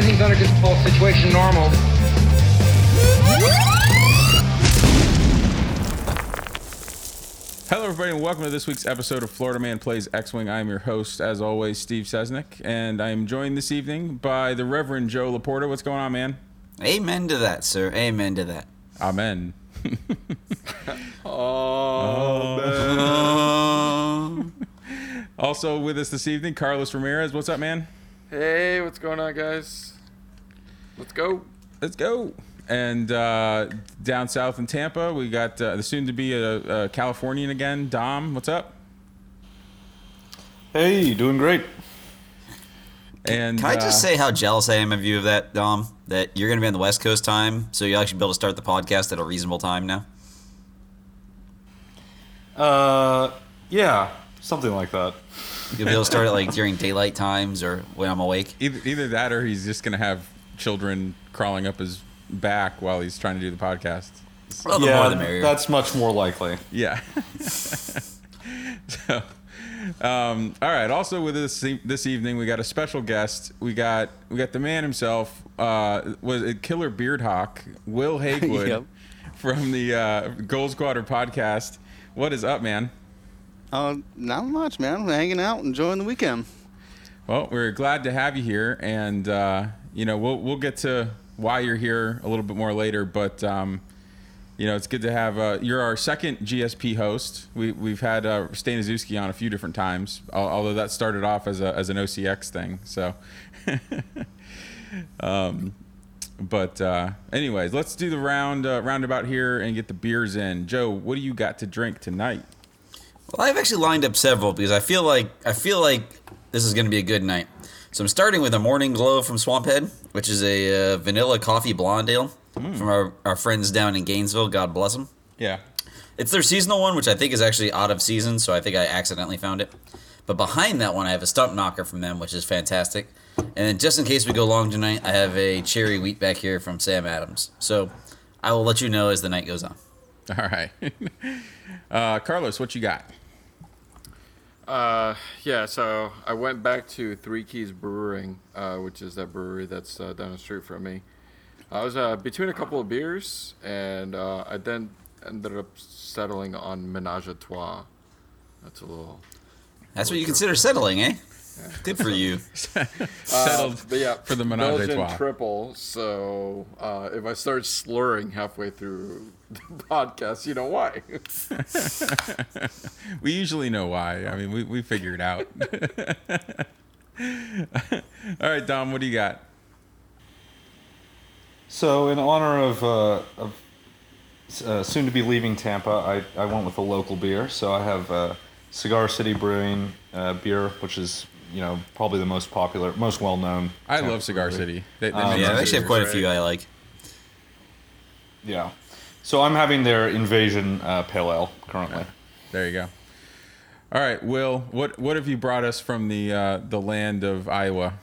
Everything's under control. Situation normal. Hello, everybody, and welcome to this week's episode of Florida Man Plays X-Wing. I am your host, as always, Steve Sesnick, and I am joined this evening by the Reverend Joe Laporta. What's going on, man? Amen to that, sir. Amen to that. Amen. Oh, man. Also with us this evening, Carlos Ramirez. What's up, man? Hey, what's going on, guys? Let's go. Let's go. And down south in Tampa, we got the soon-to-be a Californian again, Dom. What's up? Hey, doing great. And can I just say how jealous I am of you of that, Dom? That you're going to be on the West Coast time, so you'll actually be able to start the podcast at a reasonable time now? Yeah, something like that. You'll be able to start it like during daylight times or when I'm awake? Either that or he's just going to have children crawling up his back while he's trying to do the podcast. Well, the more the merrier. That's much more likely. Yeah. So, all right. Also with us this evening, we got a special guest. We got the man himself, was a killer beard hawk, Will Haywood. Yep. From the Gold Squadron podcast. What is up, man? Not much, man. I'm hanging out, enjoying the weekend. Well, we're glad to have you here, and we'll get to why you're here a little bit more later, but it's good to have you're our second GSP host. We've had Staniszewski on a few different times, although that started off as an OCX thing, so but anyways, let's do the roundabout here and get the beers in. Joe, what do you got to drink tonight? Well, I've actually lined up several because I feel like this is going to be a good night. So I'm starting with a Morning Glow from Swamp Head, which is a vanilla coffee blonde ale from our friends down in Gainesville. God bless them. Yeah. It's their seasonal one, which I think is actually out of season, so I think I accidentally found it. But behind that one, I have a Stump Knocker from them, which is fantastic. And then just in case we go long tonight, I have a cherry wheat back here from Sam Adams. So I will let you know as the night goes on. All right. Carlos, what you got? So I went back to Three Keys Brewing, which is that brewery that's down the street from me. I was between a couple of beers, and I then ended up settling on Menage a Trois. That's what you consider settling, eh? Yeah. Good for you. Settled for the Menage a Trois. Belgian triple, so if I start slurring halfway through the podcast, you know why. We usually know why. I mean, we figure it out. All right, Dom, what do you got? So in honor of soon to be leaving Tampa, I went with a local beer. So I have Cigar City Brewing beer, which is probably the most popular, most well-known. I love Cigar City. They actually have quite a few I like. Yeah. So I'm having their Invasion Pale Ale currently. Right. There you go. All right, Will, what have you brought us from the land of Iowa?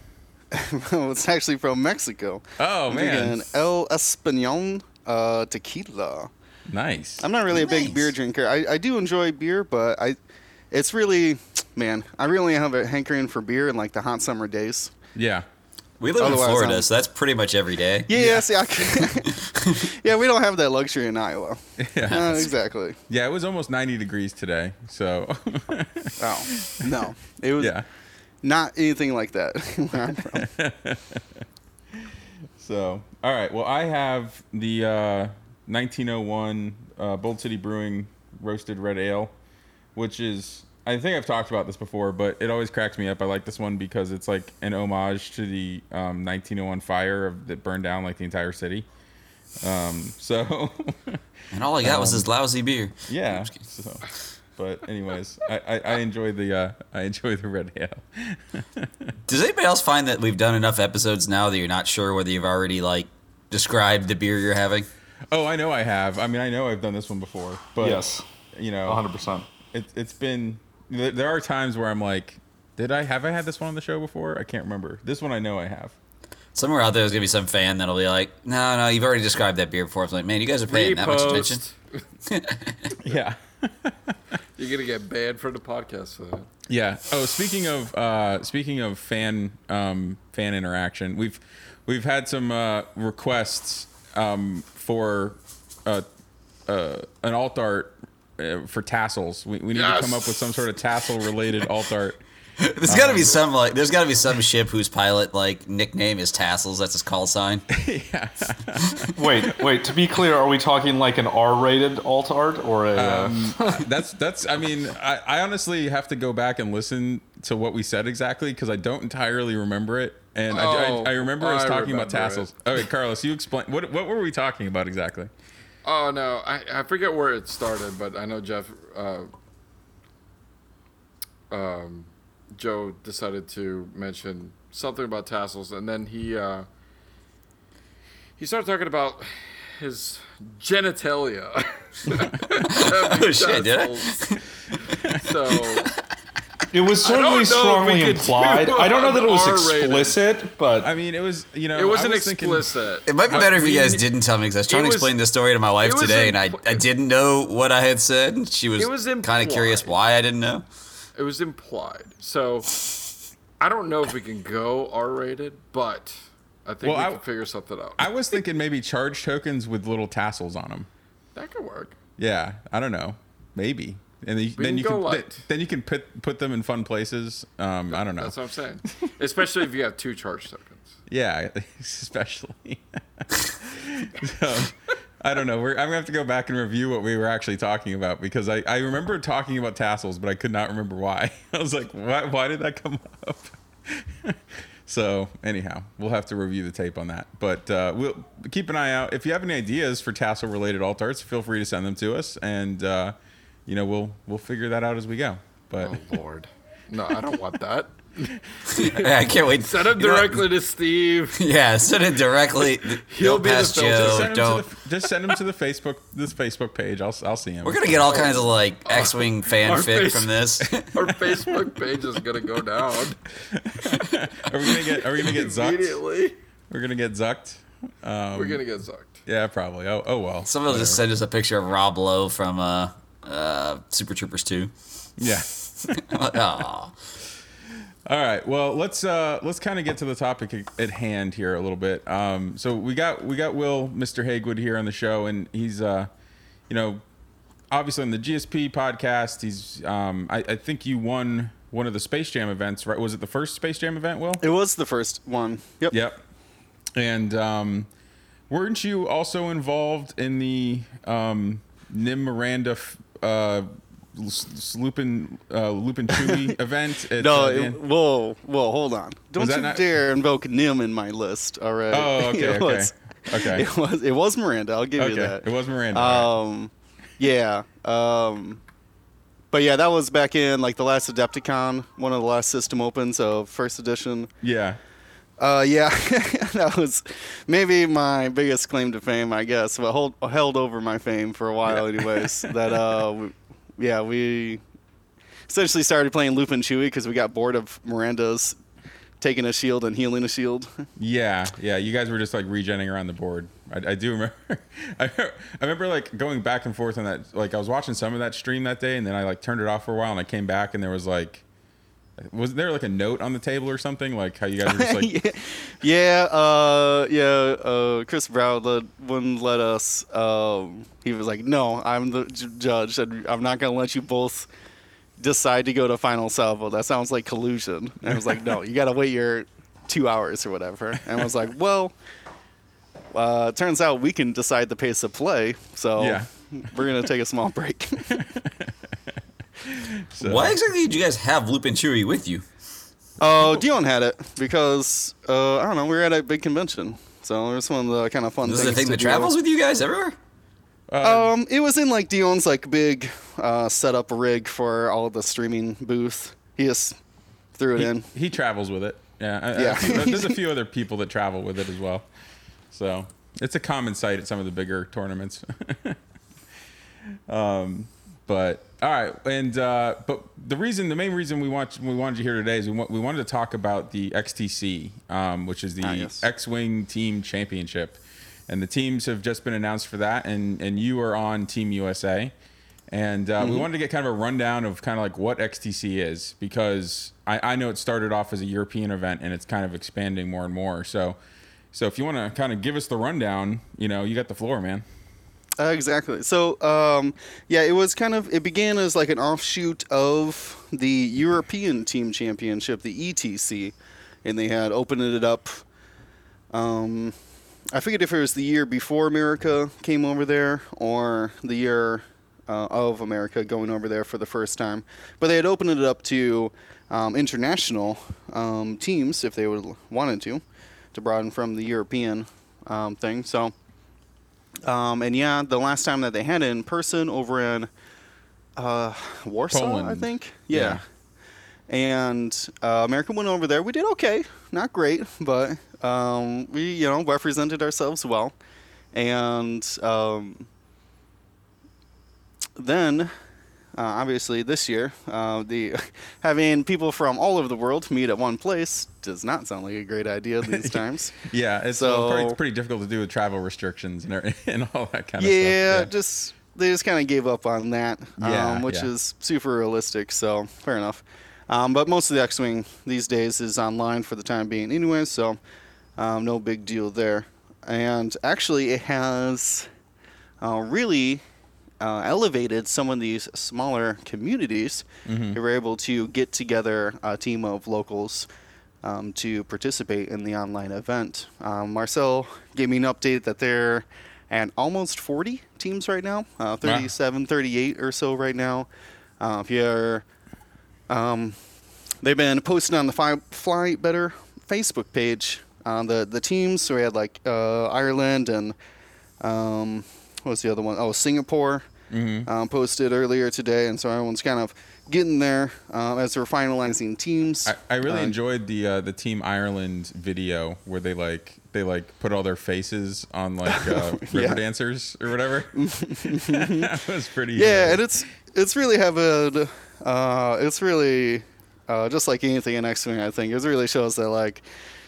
Well, it's actually from Mexico. Oh, man. El Español tequila. Nice. I'm not really a big beer drinker. I do enjoy beer, but it's really... Man, I really have a hankering for beer in, the hot summer days. Yeah. We live in Florida, so that's pretty much every day. Yeah. See, we don't have that luxury in Iowa. Yeah. Exactly. Yeah, it was almost 90 degrees today, so... Oh, no. It was not anything like that where I'm from. So, all right. Well, I have the 1901 Bold City Brewing Roasted Red Ale, which is... I think I've talked about this before, but it always cracks me up. I like this one because it's like an homage to the 1901 fire that burned down the entire city. And all I got was this lousy beer. Yeah. So, but anyways, I enjoy the red ale. Does anybody else find that we've done enough episodes now that you're not sure whether you've already described the beer you're having? Oh, I know I have. I mean, I know I've done this one before, but yes, 100%. It's been. There are times where I'm like, have I had this one on the show before? I can't remember. This one I know I have. Somewhere out there's going to be some fan that'll be like, no, you've already described that beer before. It's like, man, you guys are paying that much attention. Yeah. You're gonna get banned from the podcast for that. Yeah. Oh, speaking of fan interaction, we've had some requests for an alt art for tassels. We need to come up with some sort of tassel related alt art. There's got to be some there's got to be some ship whose pilot nickname is Tassels. That's his call sign. Yeah. wait. To be clear, are we talking like an R-rated alt art or a? That's. I mean, I honestly have to go back and listen to what we said exactly because I don't entirely remember it, and I remember us talking about Tassels. It. Okay, Carlos, you explain what were we talking about exactly? Oh no, I forget where it started, but I know Jeff. Joe decided to mention something about tassels, and then he started talking about his genitalia. Oh shit! Did I? So it was certainly strongly implied. I don't know that it was explicit, but I mean, it was it wasn't explicit. It might be better if you guys didn't tell me because I was trying to explain this story to my wife today, and I didn't know what I had said. She was kind of curious why I didn't know. It was implied. So I don't know if we can go R-rated, but I think we can figure something out. I was thinking maybe charge tokens with little tassels on them. That could work. Yeah, I don't know. Maybe. And then you can put them in fun places. I don't know. That's what I'm saying. Especially if you have two charge tokens. Yeah, especially. So, I don't know. I'm going to have to go back and review what we were actually talking about because I remember talking about tassels, but I could not remember why. I was like, why did that come up? So anyhow, we'll have to review the tape on that. But we'll keep an eye out. If you have any ideas for tassel-related alt arts, feel free to send them to us. And, we'll figure that out as we go. But oh, Lord. No, I don't want that. I can't wait. Send him directly to Steve. Yeah, send it directly. He'll be the Joe. Just send him to the Facebook. This Facebook page. I'll see him. We're gonna get all kinds of X-Wing fanfic from this. Our Facebook page is gonna go down. Are we gonna get zucked? Immediately. We're gonna get zucked. We're gonna get zucked. Yeah, probably. Oh well. Somebody will just send us a picture of Rob Lowe from Super Troopers 2. Yeah. Oh. All right. Well, let's kind of get to the topic at hand here a little bit. So we got Will, Mr. Haywood here on the show, and he's obviously on the GSP podcast. He's I think you won one of the Space Jam events, right? Was it the first Space Jam event, Will? It was the first one. Yep. And weren't you also involved in the Nim Miranda Lupin Chewy event? No, whoa, hold on! Don't you dare invoke Nim in my list. All right. Oh, okay, okay. It was Miranda. I'll give you that. It was Miranda. Yeah. But yeah, that was back in the last Adepticon, one of the last system opens of first edition. Yeah. Yeah, that was maybe my biggest claim to fame, I guess. Well, held over my fame for a while, anyways. That yeah, we essentially started playing Lupin Chewy because we got bored of Miranda's taking a shield and healing a shield. Yeah. You guys were just regenning around the board. I do remember. I remember going back and forth on that. I was watching some of that stream that day, and then I turned it off for a while, and I came back, and there was wasn't there a note on the table or something how you guys were just Chris Brown wouldn't let us. He was like, "No, I'm the judge, and I'm not gonna let you both decide to go to Final Salvo. That sounds like collusion." And I was like, "No, you gotta wait your 2 hours or whatever." And I was like, "Well, turns out we can decide the pace of play, so we're gonna take a small break." So. Why exactly did you guys have Lupin Chewy with you? Oh, Dion had it because I don't know. We were at a big convention, so it was one of the kind of fun. This is the thing that travels with you guys everywhere. It was in Dion's big setup rig for all of the streaming booth. He just threw it in. He travels with it. Yeah, there's a few other people that travel with it as well. So it's a common sight at some of the bigger tournaments. But all right, and but the main reason we wanted you here today is we wanted to talk about the XTC, which is the X-Wing Team Championship, and the teams have just been announced for that, and you are on Team USA, And we wanted to get kind of a rundown of kind of like what XTC is, because I know it started off as a European event and it's kind of expanding more and more. So if you want to kind of give us the rundown, you know, you got the floor, man. Exactly. So, it was kind of, it began as like an offshoot of the European Team Championship, the ETC, and they had opened it up. I forget if it was the year before America came over there or the year of America going over there for the first time, but they had opened it up to international teams if they would wanted to broaden from the European thing. So, the last time that they had it in person over in Warsaw, Poland. I think. Yeah. And America went over there. We did okay. Not great, but we, represented ourselves well. And then, obviously, this year, having people from all over the world meet at one place does not sound like a great idea these times. It's pretty difficult to do with travel restrictions and all that kind of stuff. They just kind of gave up on that, which is super realistic, so fair enough. But most of the X-Wing these days is online for the time being anyway, so no big deal there. And actually, it has really elevated some of these smaller communities. They were able to get together a team of locals to participate in the online event. Marcel gave me an update that they're at almost 40 teams right now, 37, 38 or so right now. If you're... they've been posting on the Fly Better Facebook page on the teams. So we had like Ireland and what was the other one? Oh, Singapore posted earlier today, and so everyone's kind of getting there as they're finalizing teams. I really enjoyed the Team Ireland video where they put all their faces on like river dancers or whatever. That was pretty. And it's really having. It's really just like anything in X-Wing, I think. It really shows that, like,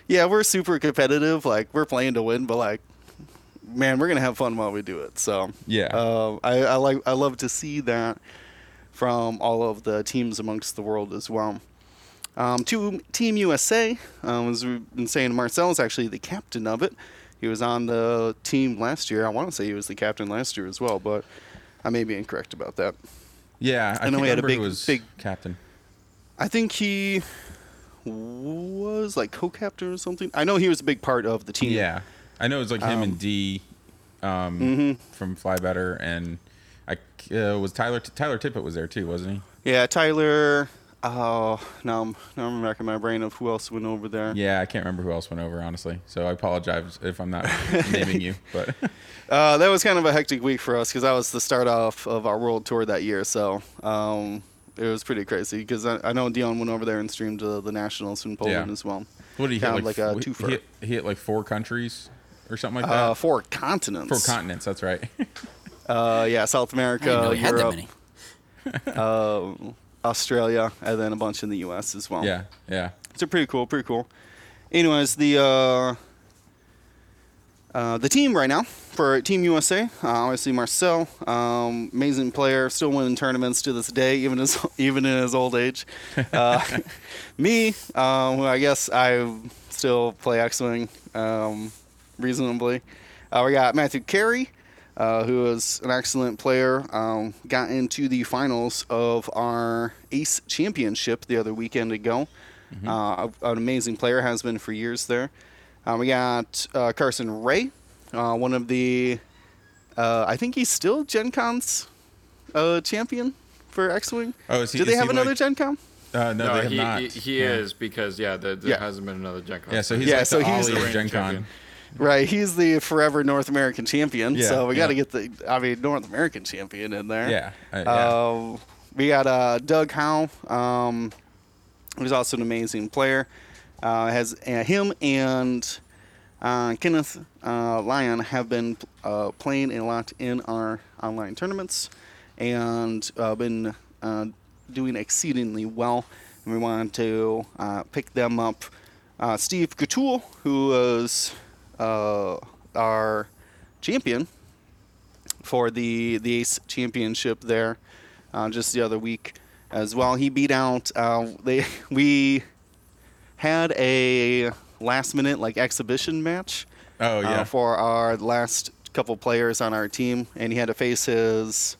yeah, we're super competitive. Like, we're playing to win, but, like, man, we're going to have fun while we do it. So, I love to see that from all of the teams amongst the world as well. To Team USA, as we've been saying, Marcel is actually the captain of it. He was on the team last year. I want to say he was the captain last year as well, but I may be incorrect about that. Yeah, I know he had a big captain. I think he was like co-captain or something. I know he was a big part of the team. Yeah, I know it was like him and D from Fly Better, and I was Tyler Tippett was there too, wasn't he? Yeah, Tyler. Oh, now I'm racking my brain of who else went over there. Yeah, I can't remember who else went over, honestly. So I apologize if I'm not naming you. But that was kind of a hectic week for us because that was the start off of our world tour that year. So it was pretty crazy because I know Dion went over there and streamed the Nationals in Poland as well. What did he hit? Like a twofer. He hit like 4 countries or something like that? 4 continents. 4 continents, that's right. South America, Europe. Australia, and then a bunch in the U.S. as well. Yeah. So pretty cool. Anyways, the team right now for Team USA, obviously Marcel, amazing player, still winning tournaments to this day, even in his old age. Me, I guess I still play X-Wing reasonably. We got Matthew Carey, who is an excellent player, got into the finals of our ACE Championship the other weekend ago. An amazing player, has been for years there. We got Carson Ray, one of the, I think he's still Gen Con's champion for X-Wing. Oh, is he, do they have another Gen Con? No, they have not. He is because, there hasn't been another Gen Con. Yeah, so he's the Ollie of Gen Con. Right, he's the forever North American champion, so we got to get the North American champion in there. We got Doug Howe, who's also an amazing player. Has him and Kenneth Lyon have been playing a lot in our online tournaments and been doing exceedingly well, and we wanted to pick them up. Steve Couture, who was... our champion for the ACE Championship there, just the other week as well. He beat out, we had a last minute like exhibition match for our last couple players on our team, and he had to face his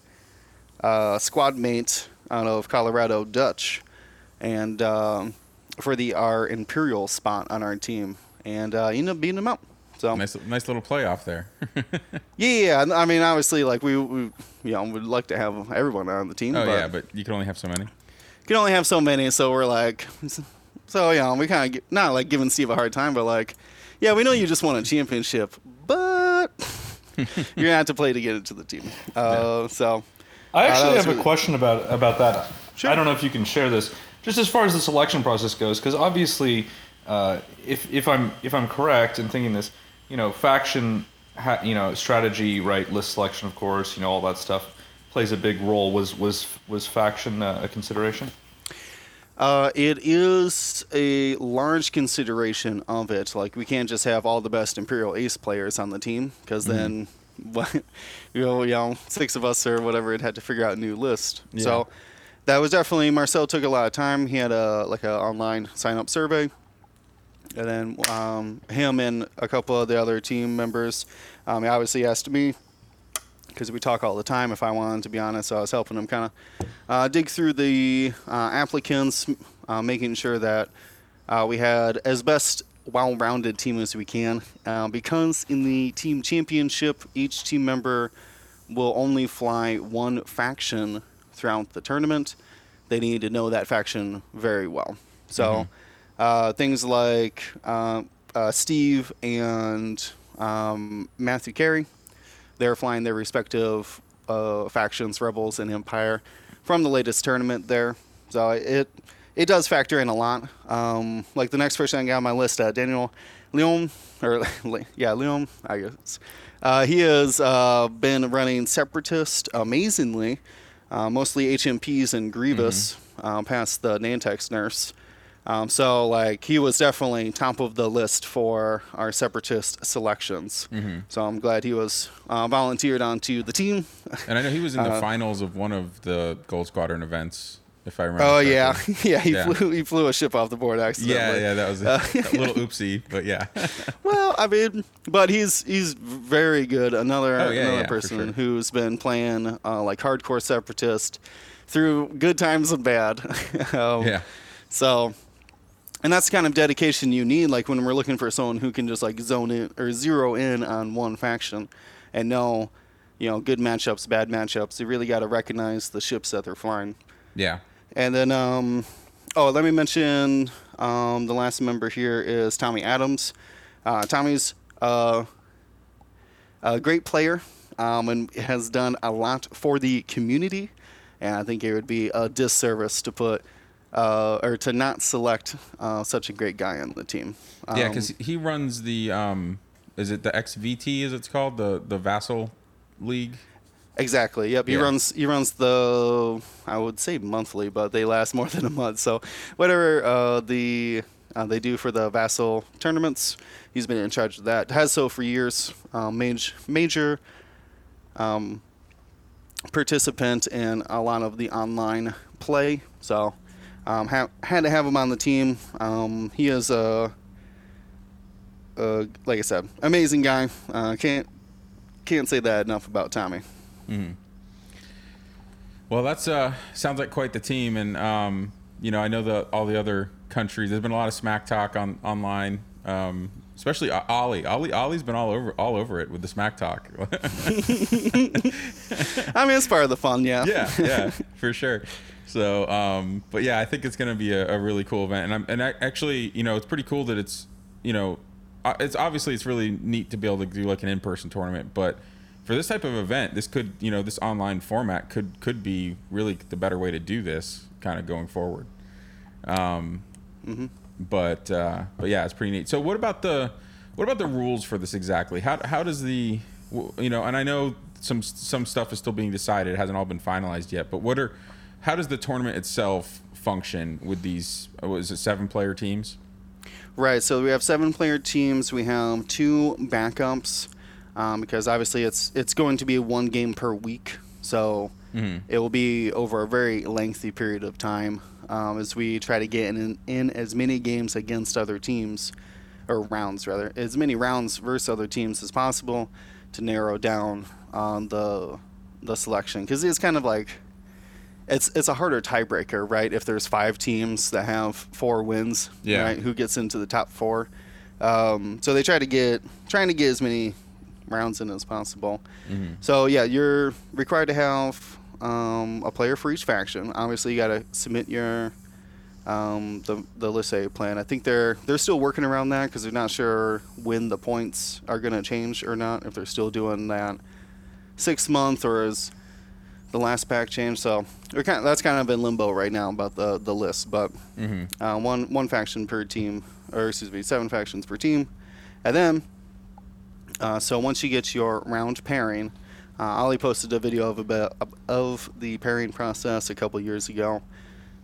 squad mate out of Colorado, Dutch, and for our Imperial spot on our team, and he ended up beating him out. So nice little playoff there. Yeah, I mean, obviously, like we would like to have everyone on the team. But you can only have so many. So we're like, we kind of not like giving Steve a hard time, but like, yeah, we know you just won a championship, but you're gonna have to play to get into the team. So I actually have a question about that. Sure. I don't know if you can share this. Just as far as the selection process goes, because obviously, if I'm correct in thinking this, faction, strategy, right, list selection, of course, all that stuff plays a big role. Was faction a consideration? It is a large consideration of it. Like, we can't just have all the best Imperial Ace players on the team, because then, six of us or whatever, it had to figure out a new list. Yeah. So that was definitely, Marcel took a lot of time. He had an online sign-up survey. And then him and a couple of the other team members, he obviously asked me, because we talk all the time, if I wanted to be honest. So I was helping him kind of dig through the applicants, making sure that we had as best well-rounded team as we can. Because in the team championship, each team member will only fly one faction throughout the tournament, they need to know that faction very well. So things like Steve and Matthew Carey, they're flying their respective factions, Rebels and Empire, from the latest tournament there. So it does factor in a lot. Like the next person I got on my list, Daniel Leon, Leon, I guess. He has been running Separatist amazingly, mostly HMPs and Grievous, past the Nantex nurse. So, like, he was definitely top of the list for our Separatist selections. Mm-hmm. So I'm glad he was volunteered onto the team. And I know he was in the finals of one of the Gold Squadron events, if I remember correctly. He flew a ship off the board accidentally. Yeah, that was a little oopsie, but yeah. Well, I mean, but he's very good. Another person who's been playing, hardcore Separatist through good times and bad. So... And that's the kind of dedication you need, like, when we're looking for someone who can just, like, zone in or zero in on one faction and know, good matchups, bad matchups. You really got to recognize the ships that they're flying. Yeah. And then, let me mention the last member here is Tommy Adams. Tommy's a great player and has done a lot for the community. And I think it would be a disservice to put... or to not select such a great guy on the team. Because he runs the, is it the XVT as it's called, the Vassal League? Exactly. Yep. He runs the, I would say monthly, but they last more than a month. So whatever they do for the Vassal tournaments, he's been in charge of that. Has so for years. Major participant in a lot of the online play. So. Had to have him on the team. He is like I said, amazing guy. Can't say that enough about Tommy. Mm-hmm. Well, that's sounds like quite the team, and I know all the other countries. There's been a lot of smack talk online. Especially Ollie's been all over it with the smack talk. I mean, it's part of the fun, yeah. Yeah, for sure. So, but yeah, I think it's going to be a really cool event, and I actually, it's pretty cool that it's, it's obviously it's really neat to be able to do like an in-person tournament, but for this type of event, this could, this online format could be really the better way to do this kind of going forward. Mm-hmm. But yeah, it's pretty neat. So what about the rules for this exactly? How does the and I know some stuff is still being decided, it hasn't all been finalized yet. But how does the tournament itself function with these? Was it 7-player teams? Right. So we have 7-player teams. We have 2 backups because obviously it's going to be 1 game per week. So Mm-hmm. It will be over a very lengthy period of time as we try to get in as many games against other teams, or rounds rather, as many rounds versus other teams as possible to narrow down the selection. Because it's kind of like, it's a harder tiebreaker, right? If there's 5 teams that have 4 wins, yeah, right? Who gets into the top 4? So they trying to get as many rounds in as possible. Mm-hmm. So yeah, you're required to have a player for each faction. Obviously, you got to submit your the list A plan. I think they're still working around that because they're not sure when the points are going to change or not. If they're still doing that 6 month or is the last pack change. So that's kind of in limbo right now about the list. But mm-hmm. One faction per team. Or excuse me, 7 factions per team. And then, so once you get your round pairing, Ollie posted a video of the pairing process a couple years ago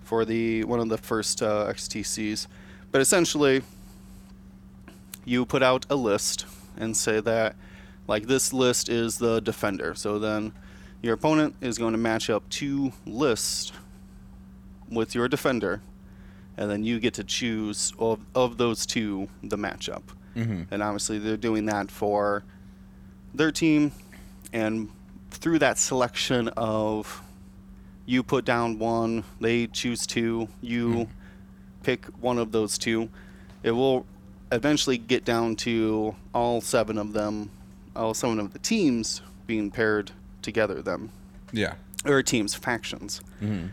for one of the first XTCs. But essentially, you put out a list and say that, like, this list is the defender. So then your opponent is going to match up 2 lists with your defender. And then you get to choose of those 2 the matchup. Mm-hmm. And obviously they're doing that for their team. And through that selection of you put down 1, they choose 2, you mm-hmm. pick one of those 2, it will eventually get down to all seven of the teams being paired together them. Yeah. Or teams, factions. Mm-hmm.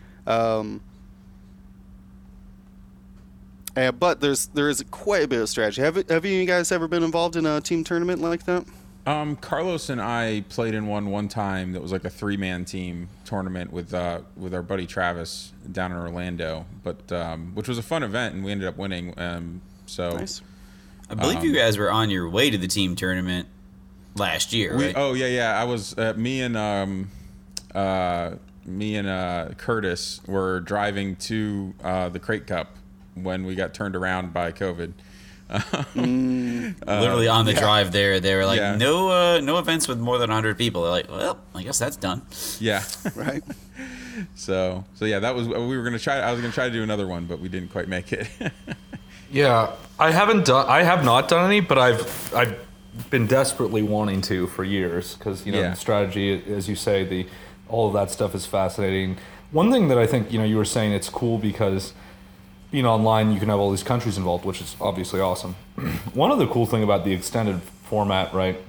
But there is quite a bit of strategy. Have you guys ever been involved in a team tournament like that? Carlos and I played in one time that was like a 3-man team tournament with our buddy Travis down in Orlando, but which was a fun event and we ended up winning. So nice. I believe you guys were on your way to the team tournament last year, right? Oh yeah. I was me and Curtis were driving to the Crate Cup when we got turned around by COVID. Literally on the drive there, they were like, yeah, no events with more than 100 people. They're like, well, I guess that's done. Yeah. Right. So yeah, I was going to try to do another one, but we didn't quite make it. Yeah. I have not done any, but I've been desperately wanting to for years. Cause strategy, as you say, all of that stuff is fascinating. One thing that I think, you were saying it's cool because online, you can have all these countries involved, which is obviously awesome. One other cool thing about the extended format, right,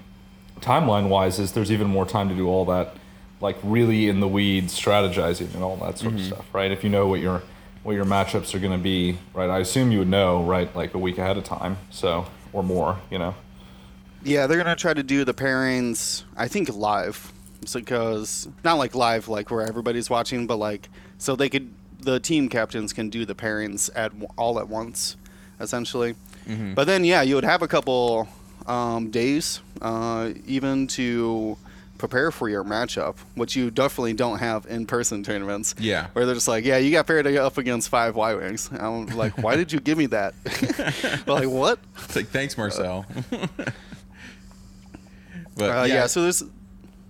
timeline-wise, is there's even more time to do all that, like really in the weeds strategizing and all that sort mm-hmm. of stuff, right? If you know what your matchups are going to be, right? I assume you would know, right, like a week ahead of time, so or more, Yeah, they're going to try to do the pairings, I think, live, because not like live, like where everybody's watching, but like so they could. The team captains can do the pairings all at once, essentially. Mm-hmm. But then, yeah, you would have a couple days even to prepare for your matchup, which you definitely don't have in-person tournaments. Yeah. Where they're just like, yeah, you got paired up against 5 Y-Wings. I'm like, why did you give me that? Like, what? It's like, thanks, Marcel. But, yeah, so there's...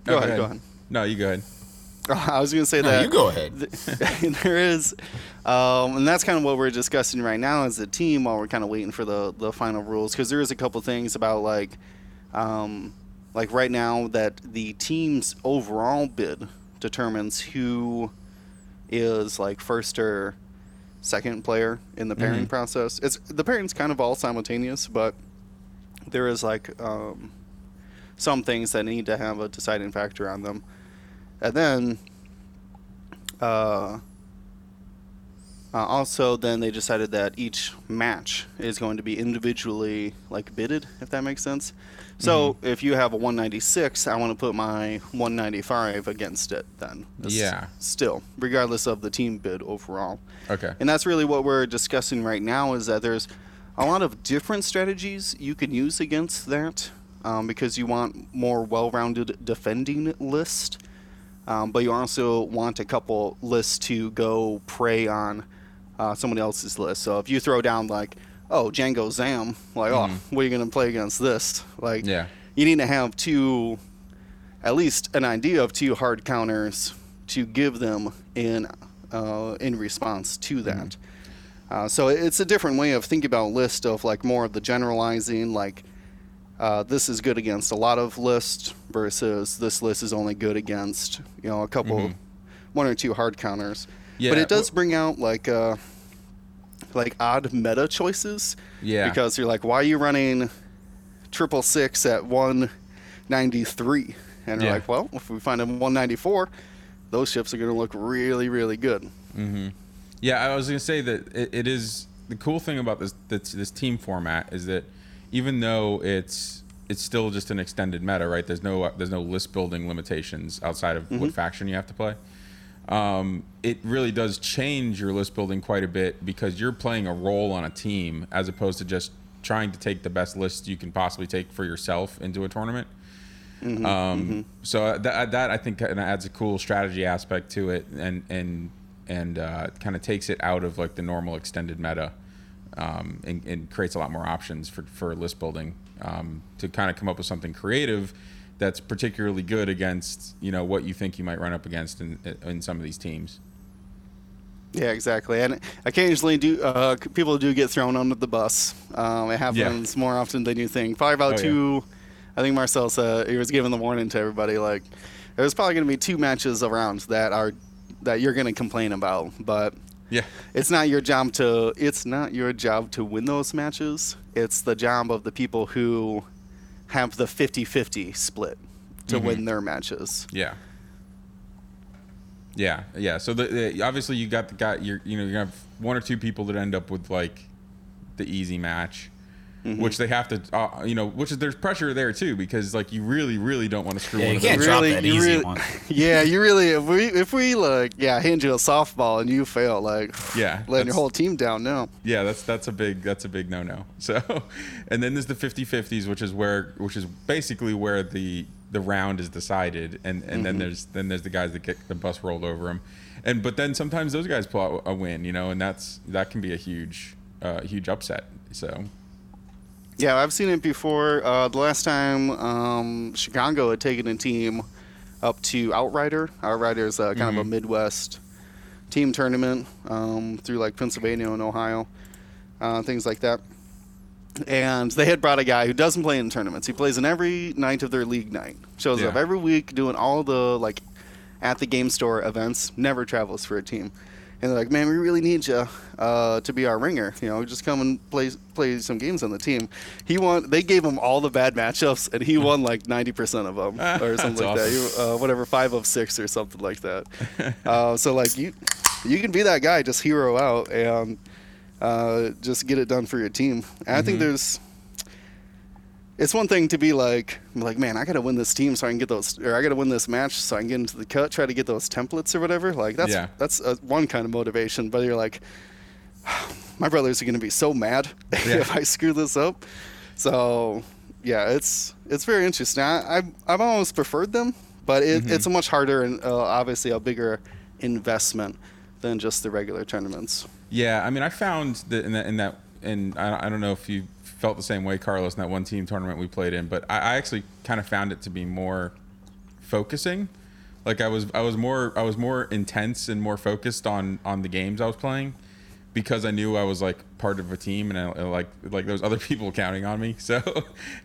Go ahead. No, you go ahead. I was going to say that. You go ahead. There is, and that's kind of what we're discussing right now as a team while we're kind of waiting for the final rules, because there is a couple things about like right now that the team's overall bid determines who is like first or second player in the pairing mm-hmm. process. The pairing's kind of all simultaneous, but there is like some things that need to have a deciding factor on them. And then, also, then they decided that each match is going to be individually, like, bidded, if that makes sense. Mm-hmm. So, if you have a 196, I want to put my 195 against it, then. Yeah. Still, regardless of the team bid overall. Okay. And that's really what we're discussing right now, is that there's a lot of different strategies you can use against that, because you want more well-rounded defending list. But you also want a couple lists to go prey on someone else's list. So if you throw down, like, oh, Django Zam, like, mm-hmm. oh, what are you going to play against this? Like, yeah. You need to have at least an idea of 2 hard counters to give them in response to that. Mm-hmm. So it's a different way of thinking about list of like more of the generalizing, like this is good against a lot of lists versus this list is only good against, you know, a couple, mm-hmm. one or two hard counters. Yeah, but it does bring out like odd meta choices. Yeah. Because you're like, why are you running 666 at 193? And you're like, well, if we find a 194, those ships are going to look really, really good. Mm-hmm. Yeah, I was going to say that it is the cool thing about this team format is that even though it's still just an extended meta, right? There's no list building limitations outside of mm-hmm. what faction you have to play. It really does change your list building quite a bit because you're playing a role on a team as opposed to just trying to take the best list you can possibly take for yourself into a tournament. Mm-hmm, mm-hmm. So that I think kind of adds a cool strategy aspect to it and kind of takes it out of like the normal extended meta and creates a lot more options for list building to kind of come up with something creative that's particularly good against, you know, what you think you might run up against in some of these teams. Yeah, exactly. And occasionally people do get thrown under the bus. It happens more often than you think. Probably about two. I think Marcel said he was giving the warning to everybody, like, there's probably going to be two matches around that you're going to complain about, but it's not your job to win those matches. It's the job of the people who have the 50-50 split to mm-hmm. win their matches. Yeah. So obviously you got the guy, you have one or two people that end up with like the easy match. Mm-hmm. Which they have to, there's pressure there too, because like you really, really don't want to screw one of them. You can't drop that easy one. Yeah, you really, if we hand you a softball and you fail, letting your whole team down now. Yeah, that's a big no-no. So, and then there's the 50-50s, which is basically where the round is decided, and mm-hmm. then there's the guys that get the bus rolled over them, but then sometimes those guys pull out a win, and that can be a huge upset. So. Yeah, I've seen it before. The last time Chicago had taken a team up to Outrider. Outrider is kind mm-hmm. of a Midwest team tournament through like Pennsylvania and Ohio, things like that. And they had brought a guy who doesn't play in tournaments. He plays in every night of their league night. Shows up every week doing all the like at the game store events. Never travels for a team. And they're like, man, we really need you to be our ringer. You know, just come and play some games on the team. He won. They gave him all the bad matchups, and he won like 90% of them or something like that. Whatever, 5 of 6 or something like that. So like you can be that guy, just hero out and just get it done for your team. And mm-hmm. I think it's one thing to be like, man, I gotta win this team so I can get those, or I gotta win this match so I can get into the cut, try to get those templates or whatever. Like that's one kind of motivation. But you're like, my brothers are gonna be so mad if I screw this up. So yeah, it's very interesting. I've always preferred them, but it's a much harder and obviously a bigger investment than just the regular tournaments. Yeah, I mean, I found that and I don't know if you felt the same way, Carlos, in that one team tournament we played in, but I actually kind of found it to be more focusing. Like I was more intense and more focused on the games I was playing because I knew I was like part of a team and I like there was other people counting on me. So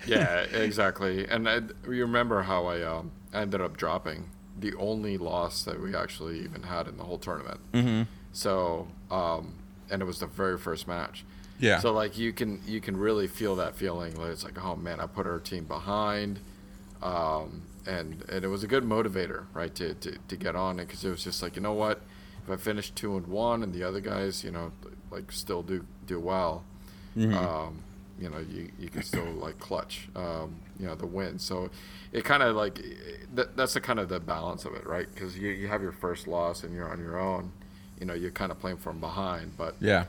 yeah, exactly. And you remember how I ended up dropping the only loss that we actually even had in the whole tournament. Mm-hmm. So and it was the very first match. Yeah. So like you can really feel that feeling. Like it's like, oh man, I put our team behind, and it was a good motivator, right, to get on it, because it was just like, you know what, if I finish 2-1 and the other guys, like still do well, mm-hmm. You can still like clutch, the win. So it kind of like that's the kind of the balance of it, right? Because you have your first loss and you're on your own, you're kind of playing from behind, but yeah.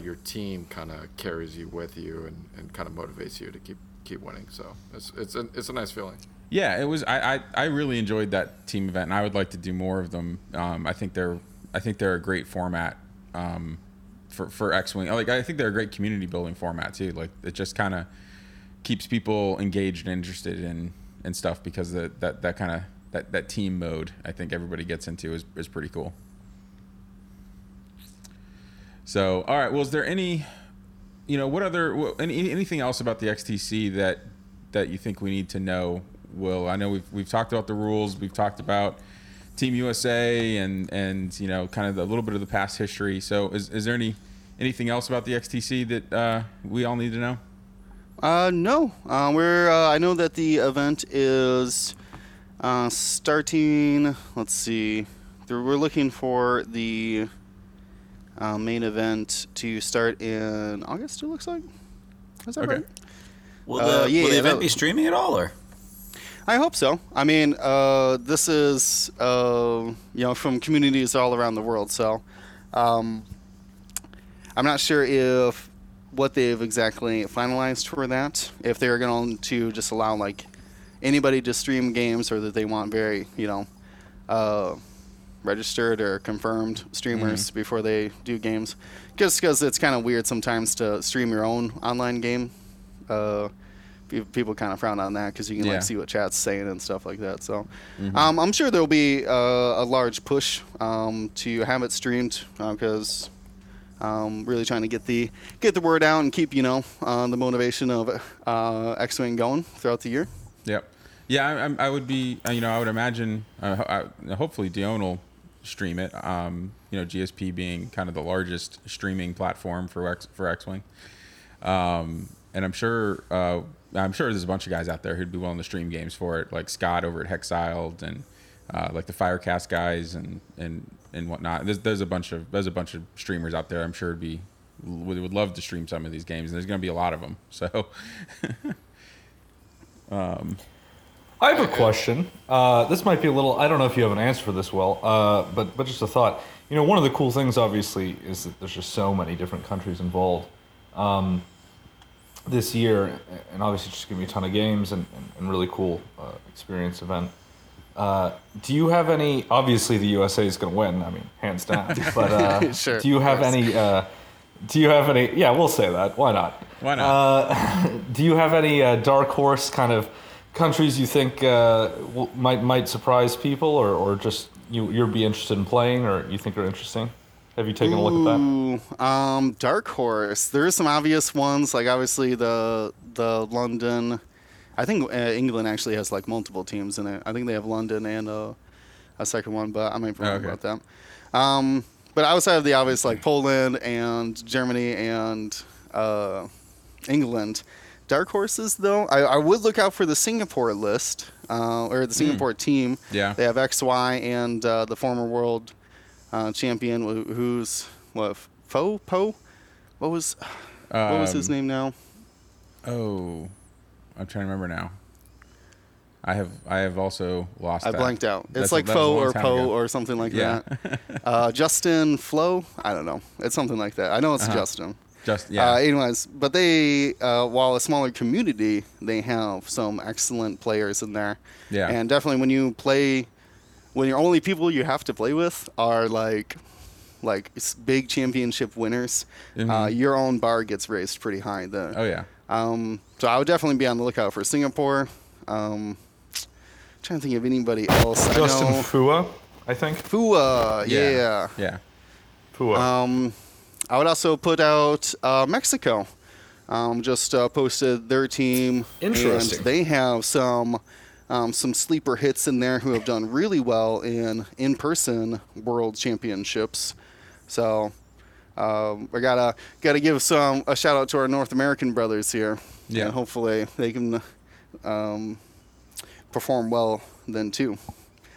Your team kind of carries you with you and kind of motivates you to keep winning. So it's a nice feeling. Yeah, it was. I really enjoyed that team event, and I would like to do more of them. I think they're a great format for X-Wing. Like I think they're a great community building format too. Like it just kind of keeps people engaged and interested in stuff because that kind of that team mode I think everybody gets into is pretty cool. So, all right. Well, is there any, anything else about the XTC that you think we need to know? Will, I know we've talked about the rules. We've talked about Team USA and kind of a little bit of the past history. So, is there anything else about the XTC that we all need to know? No. I know that the event is starting. Let's see. We're looking for the main event to start in August, it looks like. Is that okay? Right? Will the event be streaming at all, or? I hope so. I mean, this is, from communities all around the world. So I'm not sure if what they've exactly finalized for that, if they're going to just allow, anybody to stream games or that they want very, registered or confirmed streamers before they do games. Just because it's kind of weird sometimes to stream your own online game. People kind of frown on that because you can see what chat's saying and stuff like that. So I'm sure there'll be a large push to have it streamed because I'm really trying to get the word out and keep the motivation of X-Wing going throughout the year. Yep. Yeah, I would be. I would imagine. Hopefully, Dion will stream it. GSP being kind of the largest streaming platform for X-Wing. And I'm sure there's a bunch of guys out there who'd be willing to stream games for it, like Scott over at Hexiled and the Firecast guys and whatnot. There's a bunch of streamers out there. I'm sure would love to stream some of these games, and there's going to be a lot of them. So, I have a question. This might be a little. I don't know if you have an answer for this, Will, but just a thought. One of the cool things obviously is that there's just so many different countries involved. This year, and obviously just gonna be a ton of games and really cool experience event. Do you have any? Obviously, the USA is gonna win. I mean, hands down. But sure, do you have any? Do you have any? Yeah, we'll say that. Why not? Do you have any dark horse kind of countries you think might surprise people, or just you'll be interested in playing, or you think are interesting? Have you taken a look at that? Dark horse. There are some obvious ones, like obviously the London. I think England actually has multiple teams in it. I think they have London and a second one, but I might be wrong about that. But outside of the obvious, Poland and Germany and England, dark horses though, I would look out for the Singapore list or the Singapore team. Yeah, they have XY and the former world. Champion who's what was his name now? Oh, I'm trying to remember now. I have also lost. I blanked out. It's Fo or Po ago. Or something like that. Justin Flo. I don't know. It's something like that. I know it's Justin. Anyways, but they while a smaller community, they have some excellent players in there. Yeah. And definitely when you play. When your only people you have to play with are like big championship winners, your own bar gets raised pretty high then. Oh yeah. So I would definitely be on the lookout for Singapore. Trying to think of anybody else. Justin Fuwa, I think. Fuwa, yeah. Yeah. Fuwa. I would also put out Mexico. Just posted their team. Interesting. And they have some sleeper hits in there who have done really well in person world championships. So I gotta give a shout out to our North American brothers here. Yeah. And hopefully they can perform well then too.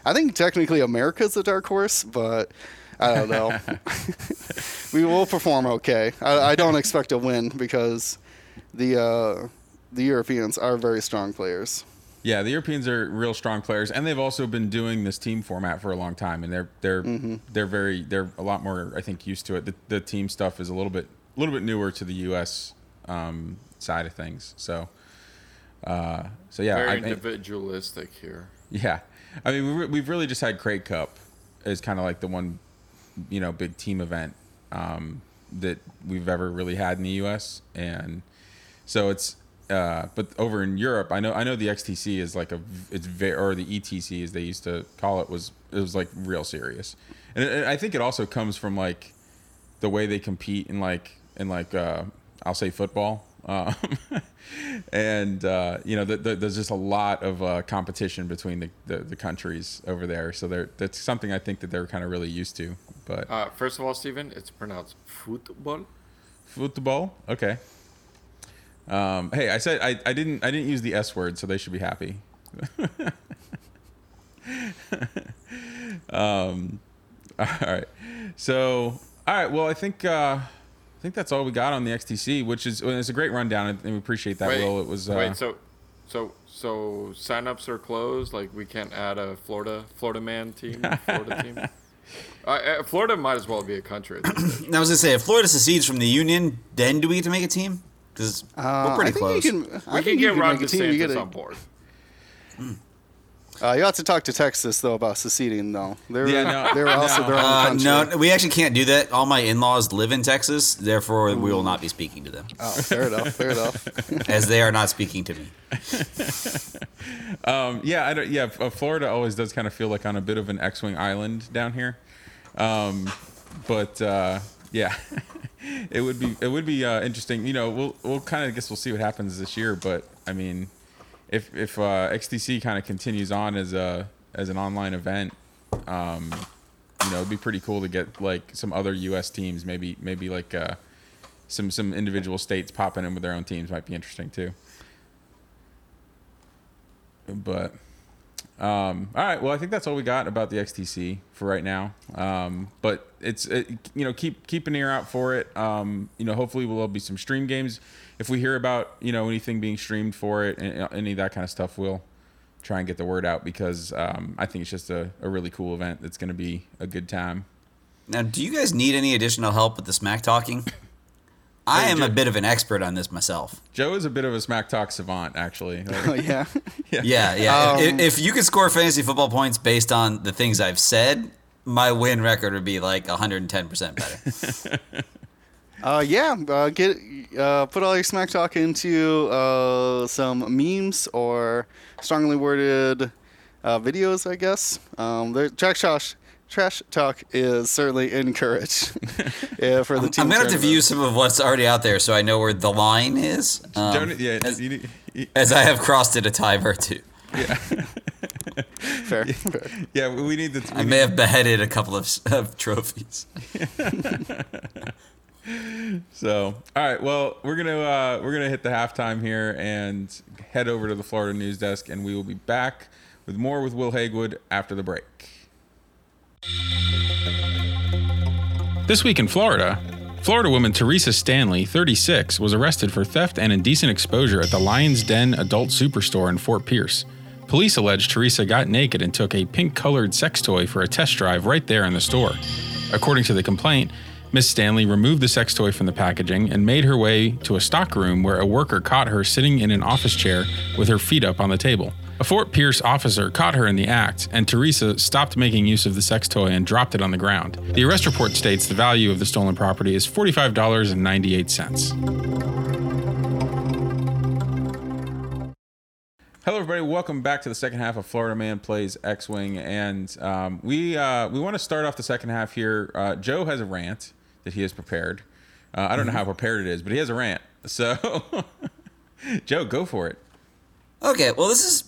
I think technically America's a dark horse, but I don't know. We will perform okay. I don't expect a win because the Europeans are very strong players. Yeah, the Europeans are real strong players, and they've also been doing this team format for a long time, and they're a lot more, I think, used to it. The team stuff is a little bit newer to the U.S. Side of things, so yeah, very individualistic here. Yeah, I mean we've really just had Crate Cup as kind of like the one big team event that we've ever really had in the U.S., and so it's. But over in Europe, I know the XTC is like or the ETC as they used to call it, was like real serious. And I think it also comes from like the way they compete in I'll say football. There's just a lot of competition between the countries over there. So that's something I think that they're kind of really used to. But first of all, Stephen, it's pronounced football. Football. Okay. Hey, I said I didn't use the S word, so they should be happy. All right. So all right. Well, I think that's all we got on the XTC, which is it's a great rundown, and we appreciate that. Will, it was so signups are closed. Like we can't add a Florida man team. Florida team. Florida might as well be a country. I was gonna say, if Florida secedes from the union, then do we get to make a team? Because we're pretty close. We can get Ron DeSantis on board. You have to talk to Texas though about seceding though. They're also their own country. No, we actually can't do that. All my in-laws live in Texas, therefore we will not be speaking to them. Oh, fair enough. As they are not speaking to me. Florida always does kind of feel like on a bit of an X-wing island down here, but. It would be interesting. You know, we'll kind of guess we'll see what happens this year. But I mean, if XTC kind of continues on as an online event, it'd be pretty cool to get like some other U.S. teams, maybe like some individual states popping in with their own teams might be interesting too. But all right, well I think that's all we got about the XTC for right now. But keep an ear out for it. Hopefully there'll be some stream games. If we hear about anything being streamed for it and any of that kind of stuff, we'll try and get the word out because I think it's just a really cool event that's going to be a good time. Now, do you guys need any additional help with the smack talking? I am a bit of an expert on this myself. Joe is a bit of a smack talk savant, actually. Like, oh, yeah? Yeah. If you could score fantasy football points based on the things I've said, my win record would be like 110% better. Put all your smack talk into some memes or strongly worded videos, I guess. Trash talk is certainly encouraged for the team. I'm going to have to view some of what's already out there so I know where the line is, as I have crossed it a time or two. Yeah. Fair. Yeah, we need the... I may have beheaded a couple of trophies. So, all right, well, we're gonna hit the halftime here and head over to the Florida News Desk, and we will be back with more with Will Haywood after the break. This week in Florida, Florida woman Teresa Stanley, 36, was arrested for theft and indecent exposure at the Lion's Den Adult Superstore in Fort Pierce. Police allege Teresa got naked and took a pink-colored sex toy for a test drive right there in the store. According to the complaint, Ms. Stanley removed the sex toy from the packaging and made her way to a stockroom where a worker caught her sitting in an office chair with her feet up on the table. A Fort Pierce officer caught her in the act, and Teresa stopped making use of the sex toy and dropped it on the ground. The arrest report states the value of the stolen property is $45.98. Hello, everybody. Welcome back to the second half of Florida Man Plays X-Wing, and we want to start off the second half here. Joe has a rant that he has prepared. I don't know how prepared it is, but he has a rant. So, Joe, go for it. Okay, well, this is...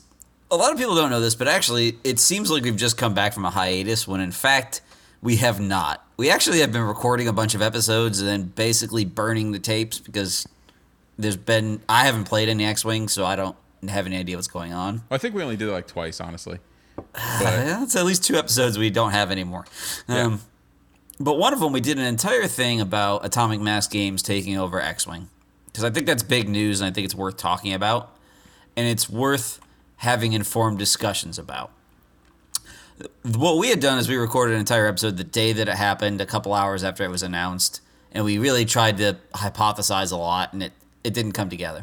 A lot of people don't know this, but actually, it seems like we've just come back from a hiatus when, in fact, we have not. We actually have been recording a bunch of episodes and then basically burning the tapes because I haven't played any X-Wing, so I don't have any idea what's going on. Well, I think we only did it like twice, honestly. That's at least two episodes we don't have anymore. Yeah. But one of them, we did an entire thing about Atomic Mass Games taking over X-Wing because I think that's big news and I think it's worth talking about, and it's worth having informed discussions about. What we had done is we recorded an entire episode the day that it happened, a couple hours after it was announced, and we really tried to hypothesize a lot, and it didn't come together.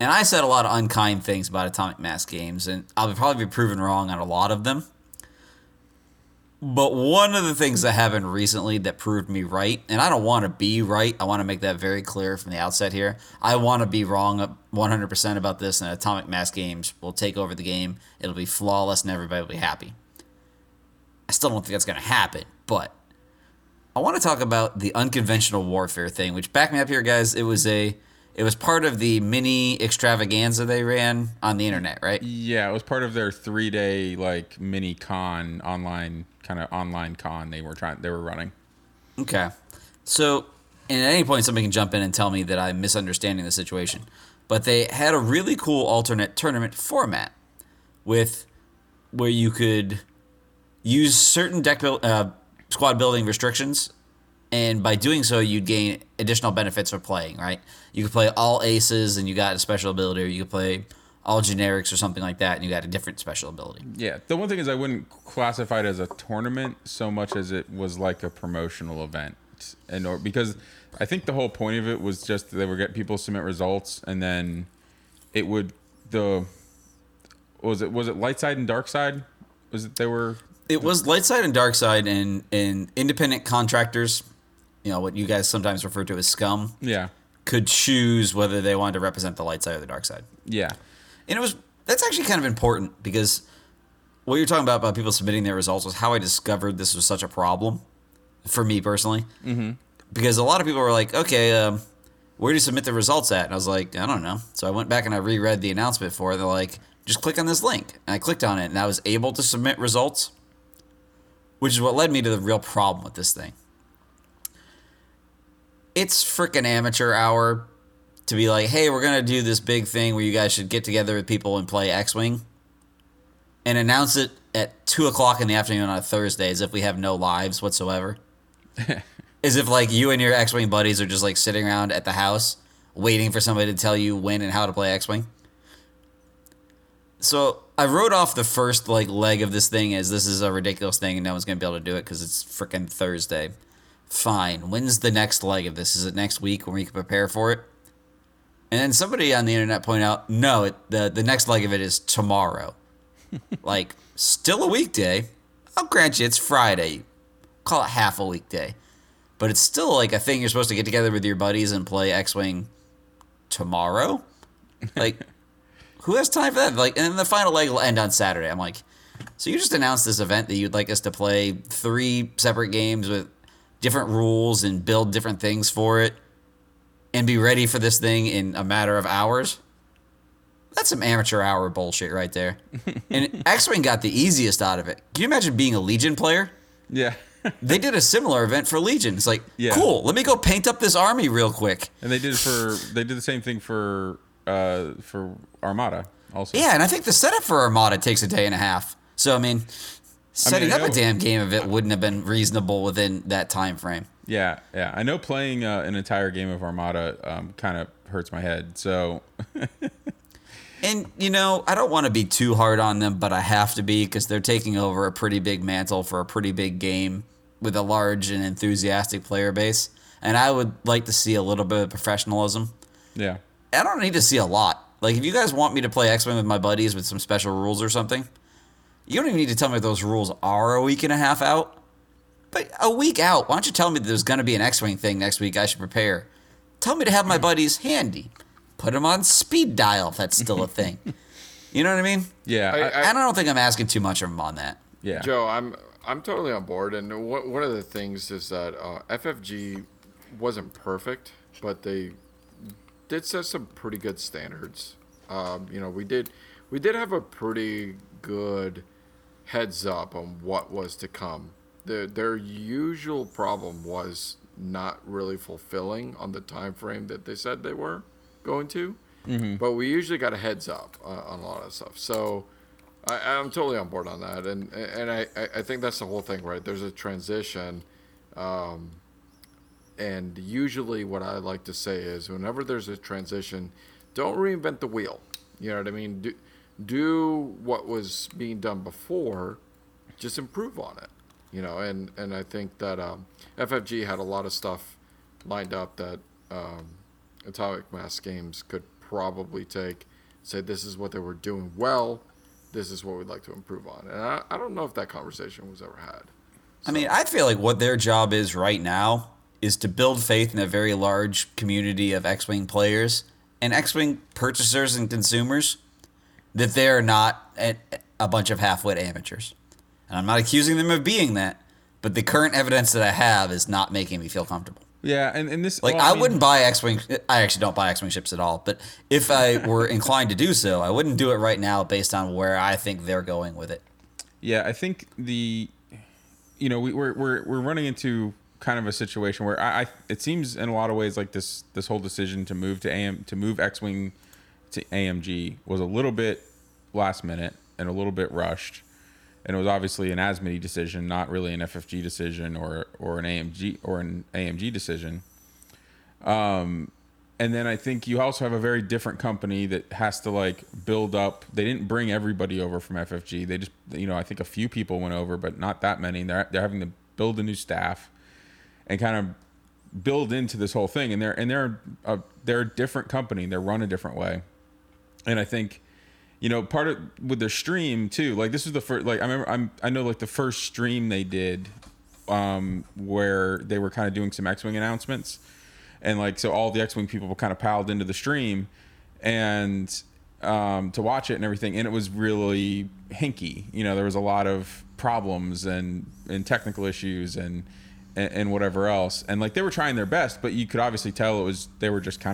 And I said a lot of unkind things about Atomic Mass Games, and I'll probably be proven wrong on a lot of them. But one of the things that happened recently that proved me right, and I don't want to be right. I want to make that very clear from the outset here. I want to be wrong 100% about this, and Atomic Mass Games will take over the game. It'll be flawless, and everybody will be happy. I still don't think that's going to happen, but I want to talk about the unconventional warfare thing, which, back me up here, guys, it was part of the mini extravaganza they ran on the internet, right? Yeah, it was part of their 3-day like mini con online, kind of online con they were running. Okay. So, and at any point somebody can jump in and tell me that I'm misunderstanding the situation. But they had a really cool alternate tournament format with where you could use certain squad building restrictions. And by doing so, you'd gain additional benefits for playing, right? You could play all aces and you got a special ability, or you could play all generics or something like that and you got a different special ability. Yeah. The one thing is I wouldn't classify it as a tournament so much as it was like a promotional event. Because I think the whole point of it was just they were getting people submit results, and then it would was it light side and dark side? It was light side and dark side and independent contractors, you know, what you guys sometimes refer to as scum, yeah, could choose whether they wanted to represent the light side or the dark side. Yeah. And that's actually kind of important, because what you're talking about people submitting their results was how I discovered this was such a problem for me personally. Mm-hmm. Because a lot of people were like, okay, where do you submit the results at? And I was like, I don't know. So I went back and I reread the announcement for it. They're like, just click on this link. And I clicked on it and I was able to submit results, which is what led me to the real problem with this thing. It's freaking amateur hour to be like, hey, we're going to do this big thing where you guys should get together with people and play X-Wing and announce it at 2 o'clock in the afternoon on a Thursday as if we have no lives whatsoever. As if, like, you and your X-Wing buddies are just, like, sitting around at the house waiting for somebody to tell you when and how to play X-Wing. So I wrote off the first, like, leg of this thing as this is a ridiculous thing and no one's going to be able to do it because it's freaking Thursday. Fine. When's the next leg of this? Is it next week when we can prepare for it? And then somebody on the internet pointed out, no, the next leg of it is tomorrow. Like, still a weekday. I'll grant you it's Friday. Call it half a weekday. But it's still like a thing you're supposed to get together with your buddies and play X-Wing tomorrow? Like, who has time for that? Like, and then the final leg will end on Saturday. I'm like, so you just announced this event that you'd like us to play 3 separate games with different rules and build different things for it and be ready for this thing in a matter of hours? That's some amateur hour bullshit right there. And X-Wing got the easiest out of it. Can you imagine being a Legion player? Yeah. They did a similar event for Legion. It's like, yeah, cool, let me go paint up this army real quick. And they did the same thing for Armada also. Yeah, and I think the setup for Armada takes a day and a half. So, I mean, setting up a damn game of it wouldn't have been reasonable within that time frame. Yeah, yeah. I know playing an entire game of Armada kind of hurts my head, so... And, you know, I don't want to be too hard on them, but I have to be, because they're taking over a pretty big mantle for a pretty big game with a large and enthusiastic player base. And I would like to see a little bit of professionalism. Yeah. I don't need to see a lot. Like, if you guys want me to play X-Wing with my buddies with some special rules or something, you don't even need to tell me if those rules are a week and a half out. But a week out, why don't you tell me that there's going to be an X-Wing thing next week I should prepare? Tell me to have my buddies handy. Put them on speed dial if that's still a thing. You know what I mean? Yeah. I don't think I'm asking too much of them on that. Yeah. Joe, I'm totally on board. And one of the things is that FFG wasn't perfect, but they did set some pretty good standards. You know, we did have a pretty good heads up on what was to come. Their usual problem was not really fulfilling on the time frame that they said they were going to. Mm-hmm. But we usually got a heads up on a lot of stuff. So I'm totally on board on that. And I think that's the whole thing, right? There's a transition. And usually what I like to say is whenever there's a transition, don't reinvent the wheel. You know what I mean? Do what was being done before, just improve on it. You know, and I think that FFG had a lot of stuff lined up that Atomic Mass Games could probably take, say this is what they were doing well, this is what we'd like to improve on. And I don't know if that conversation was ever had. So. I mean, I feel like what their job is right now is to build faith in a very large community of X-Wing players and X-Wing purchasers and consumers that they are not a bunch of half-wit amateurs. And I'm not accusing them of being that, but the current evidence that I have is not making me feel comfortable. Yeah, and this... Like, well, I mean, wouldn't buy X-Wing... I actually don't buy X-Wing ships at all, but if I were inclined to do so, I wouldn't do it right now based on where I think they're going with it. Yeah, I think the... You know, we're running into... kind of a situation where I it seems in a lot of ways like this whole decision to move X-Wing to AMG was a little bit last minute and a little bit rushed, and it was obviously an ASME decision, not really an FFG decision or an AMG decision. And then I think you also have a very different company that has to like build up. They didn't bring everybody over from FFG. They just, you know, I think a few people went over, but not that many. They're having to build a new staff and kind of build into this whole thing, and they're a different company. They're run a different way, and I think, you know, part of with their stream too. Like this is the first. Like I know like the first stream they did, where they were kind of doing some X-Wing announcements, and like so all the X-Wing people were kind of piled into the stream, and to watch it and everything, and it was really hinky. You know, there was a lot of problems and technical issues and whatever else, and like they were trying their best, but you could obviously tell they were just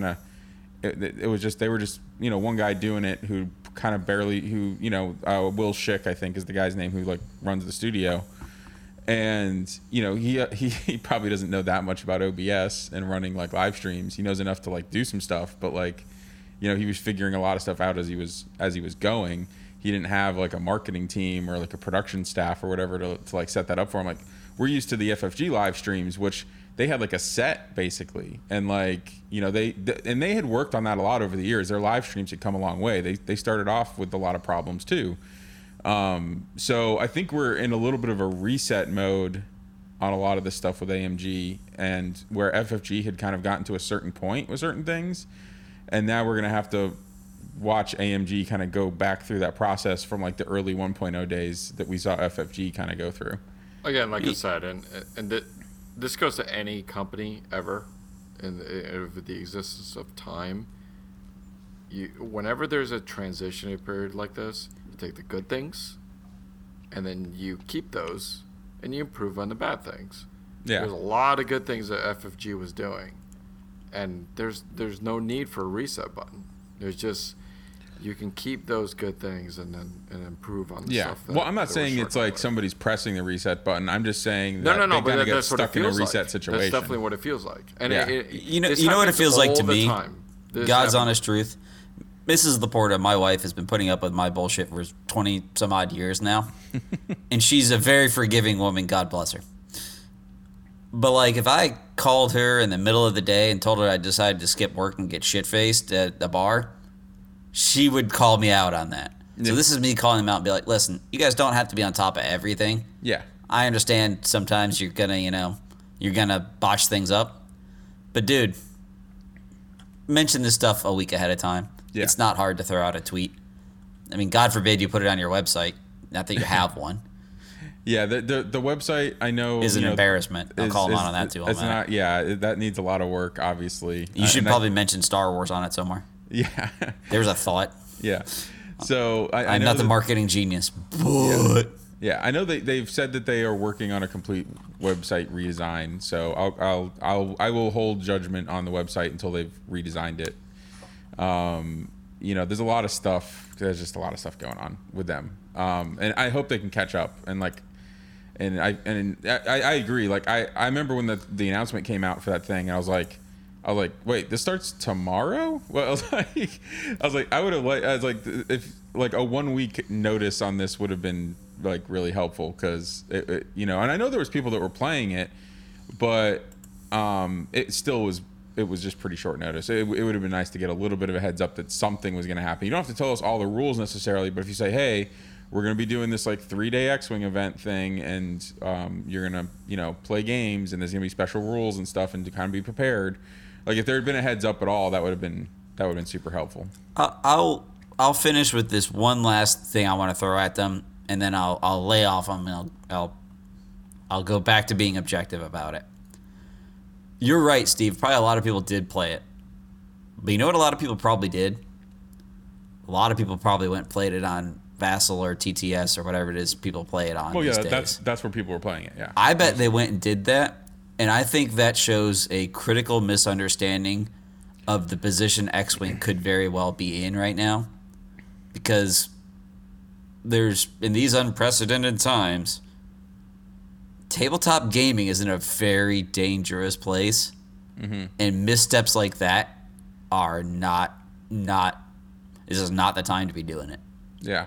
you know, one guy doing it who kind of barely, who, you know, Will Schick I think is the guy's name, who like runs the studio, and you know he probably doesn't know that much about OBS and running like live streams. He knows enough to like do some stuff, but like, you know, he was figuring a lot of stuff out as he was going. He didn't have like a marketing team or like a production staff or whatever to like set that up for him. Like, we're used to the FFG live streams, which they had like a set basically, and like, you know, they had worked on that a lot over the years. Their live streams had come a long way. They started off with a lot of problems too. So I think we're in a little bit of a reset mode on a lot of this stuff with AMG, and where FFG had kind of gotten to a certain point with certain things, and now we're gonna have to watch AMG kind of go back through that process from like the early 1.0 days that we saw FFG kind of go through. Again, like I said, and this goes to any company ever, and over the existence of time. Whenever there's a transitionary period like this, you take the good things, and then you keep those, and you improve on the bad things. Yeah. There's a lot of good things that FFG was doing, and there's no need for a reset button. There's just... You can keep those good things and then improve on the stuff. Well, I'm not saying it's like somebody's pressing the reset button. I'm just saying that they kind of get stuck in a reset situation. That's definitely what it feels like. And you know what it feels like to me? God's honest truth. Mrs. Laporta, my wife, has been putting up with my bullshit for 20 some odd years now. And she's a very forgiving woman. God bless her. But like, if I called her in the middle of the day and told her I decided to skip work and get shit-faced at the bar... she would call me out on that. So this is me calling them out and be like, listen, you guys don't have to be on top of everything. Yeah. I understand sometimes you're going to, you know, you're going to botch things up. But, dude, mention this stuff a week ahead of time. Yeah. It's not hard to throw out a tweet. I mean, God forbid you put it on your website. Not that you have one. Yeah, the website, I know... is an embarrassment. I'll call them out on that, too. It's not, yeah, that needs a lot of work, obviously. You should probably mention Star Wars on it somewhere. Yeah. There's a thought. Yeah. So I I'm not the marketing genius, but... Yeah, I know they've said that they are working on a complete website redesign, so I will hold judgment on the website until they've redesigned it. You know, there's a lot of stuff. There's just a lot of stuff going on with them. And I hope they can catch up. And, like... And I agree. Like, I remember when the announcement came out for that thing, and I was like, wait, this starts tomorrow? Well, I was like, if a 1 week notice on this would have been like really helpful, because it, you know, and I know there was people that were playing it, but it was just pretty short notice. It would have been nice to get a little bit of a heads up that something was going to happen. You don't have to tell us all the rules necessarily, but if you say, hey, we're going to be doing this like 3-day X-Wing event thing, and you're going to, you know, play games, and there's going to be special rules and stuff, and to kind of be prepared. Like, if there had been a heads up at all, that would have been super helpful. I'll finish with this one last thing I want to throw at them, and then I'll lay off them, and I'll I'll go back to being objective about it. You're right, Steve. Probably a lot of people did play it. But you know what a lot of people probably did? A lot of people probably went and played it on Vassal or TTS or whatever it is people play it on. Well, yeah, that's where people were playing it, yeah. I bet they went and did that, and I think that shows a critical misunderstanding of the position X-Wing could very well be in right now, because there's, in these unprecedented times, tabletop gaming is in a very dangerous place, and missteps like that are not this is not the time to be doing it. Yeah.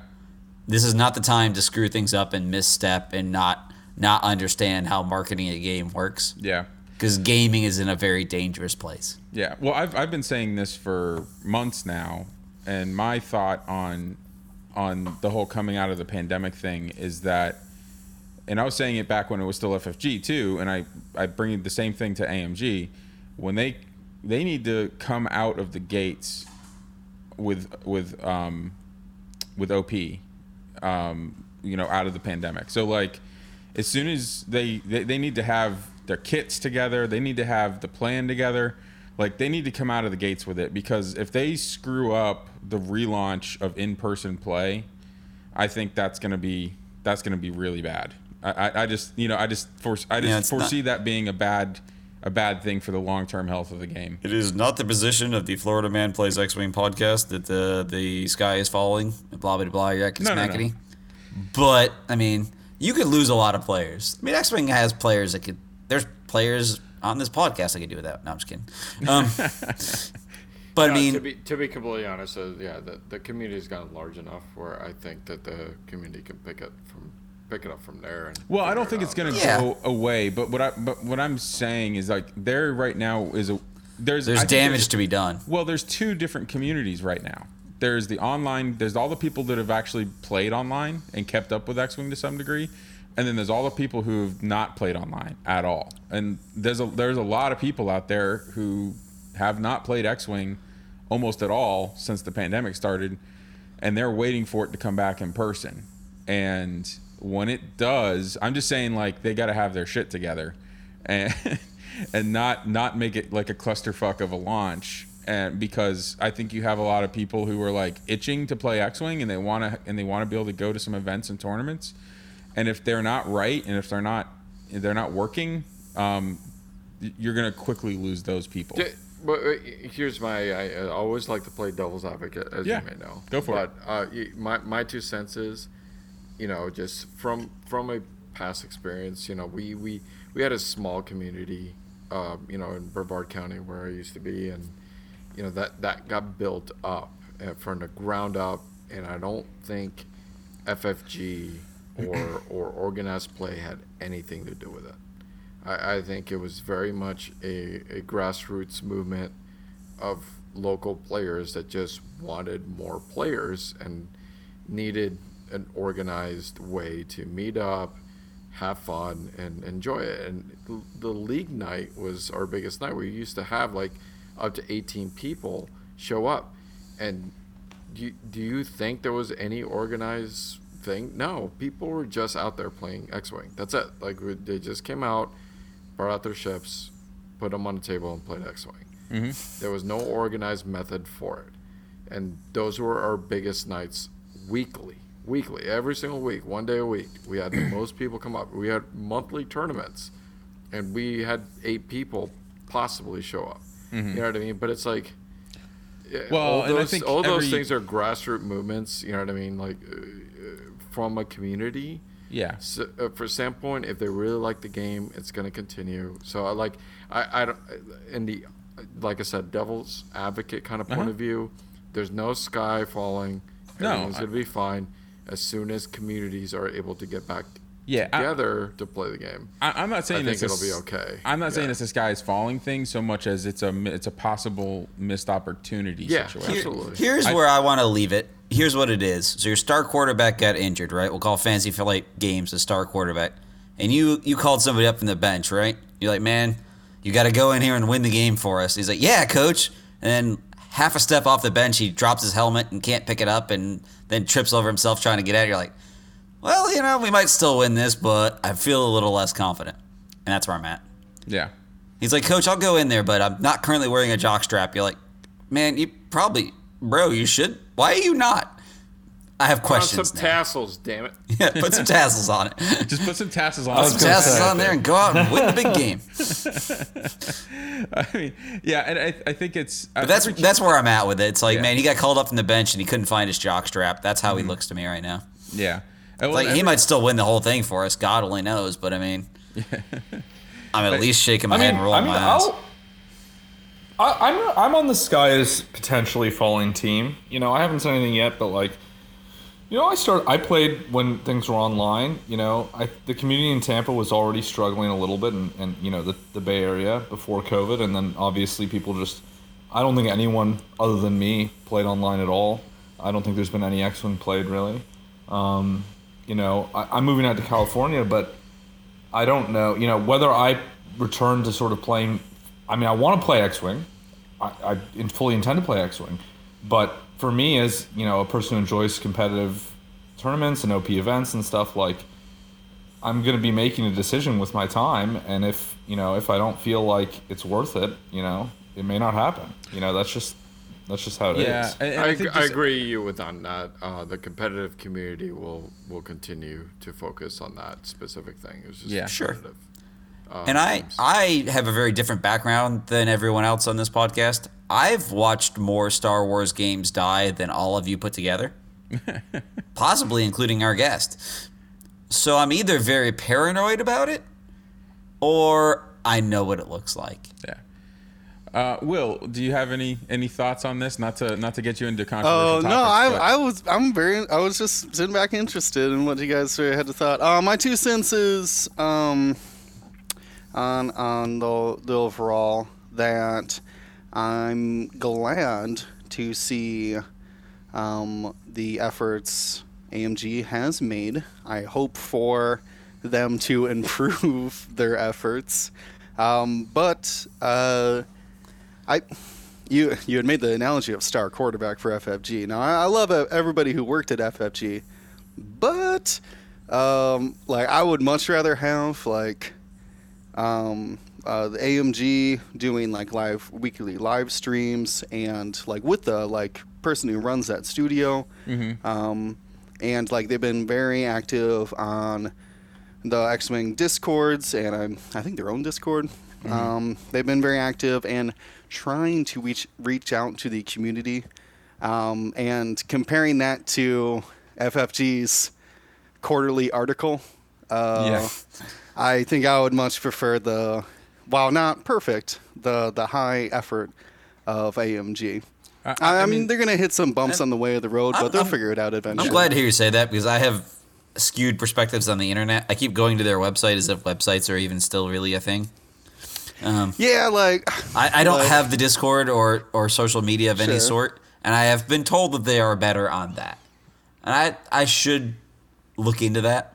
This is not the time to screw things up and misstep and not understand how marketing a game works. Yeah. Because gaming is in a very dangerous place. Yeah. Well, I've been saying this for months now, and my thought on the whole coming out of the pandemic thing is that, and I was saying it back when it was still FFG too, and I bring the same thing to AMG, when they need to come out of the gates with OP, out of the pandemic. So like, as soon as they need to have their kits together, they need to have the plan together, like they need to come out of the gates with it, because if they screw up the relaunch of in-person play, I think that's going to be really bad. I foresee that being a bad thing for the long-term health of the game. It is not the position of the Florida Man Plays X-Wing podcast that the sky is falling, blah, blah, blah, no. But, I mean, you could lose a lot of players. I mean, X-Wing has players that could... There's players on this podcast I could do without. No, I'm just kidding. But, no, I mean... To be completely honest, the community's gotten large enough where I think that the community can pick it up from there. And well, I don't think it's going to go away, but what I'm saying is, like, there right now is there's damage to be done. Well, there's two different communities right now. There's the online, there's all the people that have actually played online and kept up with X-Wing to some degree, and then there's all the people who've not played online at all. And there's a lot of people out there who have not played X-Wing almost at all since the pandemic started, and they're waiting for it to come back in person. And when it does, I'm just saying, like, they got to have their shit together and not make it like a clusterfuck of a launch. And because I think you have a lot of people who are like itching to play X-Wing, and they want to be able to go to some events and tournaments. And if they're not right, and if they're not working, you're going to quickly lose those people. But here's I always like to play devil's advocate, as you may know. Go for it. My two cents is, you know, just from a past experience, you know, we had a small community, in Brevard County where I used to be, and you know that got built up from the ground up, and I don't think FFG or organized play had anything to do with it. I think it was very much a grassroots movement of local players that just wanted more players and needed an organized way to meet up, have fun, and enjoy it. And the league night was our biggest night. We used to have like up to 18 people show up. And do you think there was any organized thing? No, people were just out there playing X-Wing. That's it. Like, they just came out, brought out their ships, put them on the table, and played X-Wing. Mm-hmm. There was no organized method for it. And those were our biggest nights weekly, every single week, one day a week. We had the most people come up. We had monthly tournaments, and we had 8 people possibly show up. Mm-hmm. You know what I mean? But it's like, those things are grassroots movements. You know what I mean? Like, from a community. Yeah. So, for standpoint, if they really like the game, it's going to continue. So I said, devil's advocate kind of point of view. There's no sky falling. Everything's going to be fine. As soon as communities are able to get back together to play the game, I'm not saying it'll be okay. I'm not saying it's a sky is falling thing so much as it's a possible missed opportunity situation. Absolutely. Here's where I want to leave it. Here's what it is. So your star quarterback got injured, right? We'll call Fantasy Flight Games a star quarterback. And you called somebody up from the bench, right? You're like, man, you got to go in here and win the game for us. He's like, yeah, coach. And then half a step off the bench, he drops his helmet and can't pick it up, and then trips over himself trying to get at it. You're like, well, you know, we might still win this, but I feel a little less confident. And that's where I'm at. Yeah. He's like, Coach, I'll go in there, but I'm not currently wearing a jock strap. You're like, man, you probably, bro, you should. Why are you not? I have questions. Put some tassels, damn it. Yeah, put some tassels on it. Just put some tassels on it. Put some tassels on there and go out and win the big game. I mean, yeah, and I think it's... But that's where I'm at with it. It's like, man, he got called up from the bench and he couldn't find his jock strap. That's how he looks to me right now. Yeah. Like, he might still win the whole thing for us. God only knows, but I mean... Yeah. I'm at least shaking my head and rolling my eyes. I'm on the Sky's potentially falling team. You know, I haven't said anything yet, but like... You know, I played when things were online, you know. The community in Tampa was already struggling a little bit and you know, the Bay Area before COVID. And then obviously people just... I don't think anyone other than me played online at all. I don't think there's been any X-Wing played, really. You know, I'm moving out to California, but I don't know, you know, whether I return to sort of playing... I mean, I want to play X-Wing. I fully intend to play X-Wing, but... For me, as you know, a person who enjoys competitive tournaments and OP events and stuff, like I'm going to be making a decision with my time, and if you know, if I don't feel like it's worth it, you know, it may not happen. You know, that's just how it is. Yeah, I agree with you on that. The competitive community will continue to focus on that specific thing. It's just competitive. And I have a very different background than everyone else on this podcast. I've watched more Star Wars games die than all of you put together, possibly including our guest. So I'm either very paranoid about it or I know what it looks like. Yeah. Will, do you have any thoughts on this? Not to get you into controversial topics. I was just sitting back interested in what you guys had to thought. My two cents is on the overall that I'm glad to see the efforts AMG has made. I hope for them to improve their efforts, but you had made the analogy of star quarterback for FFG. Now I love everybody who worked at FFG, but like I would much rather have like. The AMG doing like weekly live streams and like with the like person who runs that studio, and like they've been very active on the X-Wing discords and I think their own Discord. They've been very active and trying to reach out to the community, and comparing that to FFG's quarterly article. I think I would much prefer the. While not perfect, the high effort of AMG. I mean, they're going to hit some bumps on the way of the road, but they'll figure it out eventually. I'm glad to hear you say that because I have skewed perspectives on the internet. I keep going to their website as if websites are even still really a thing. I don't have the Discord or social media of any sort, and I have been told that they are better on that. And I should look into that.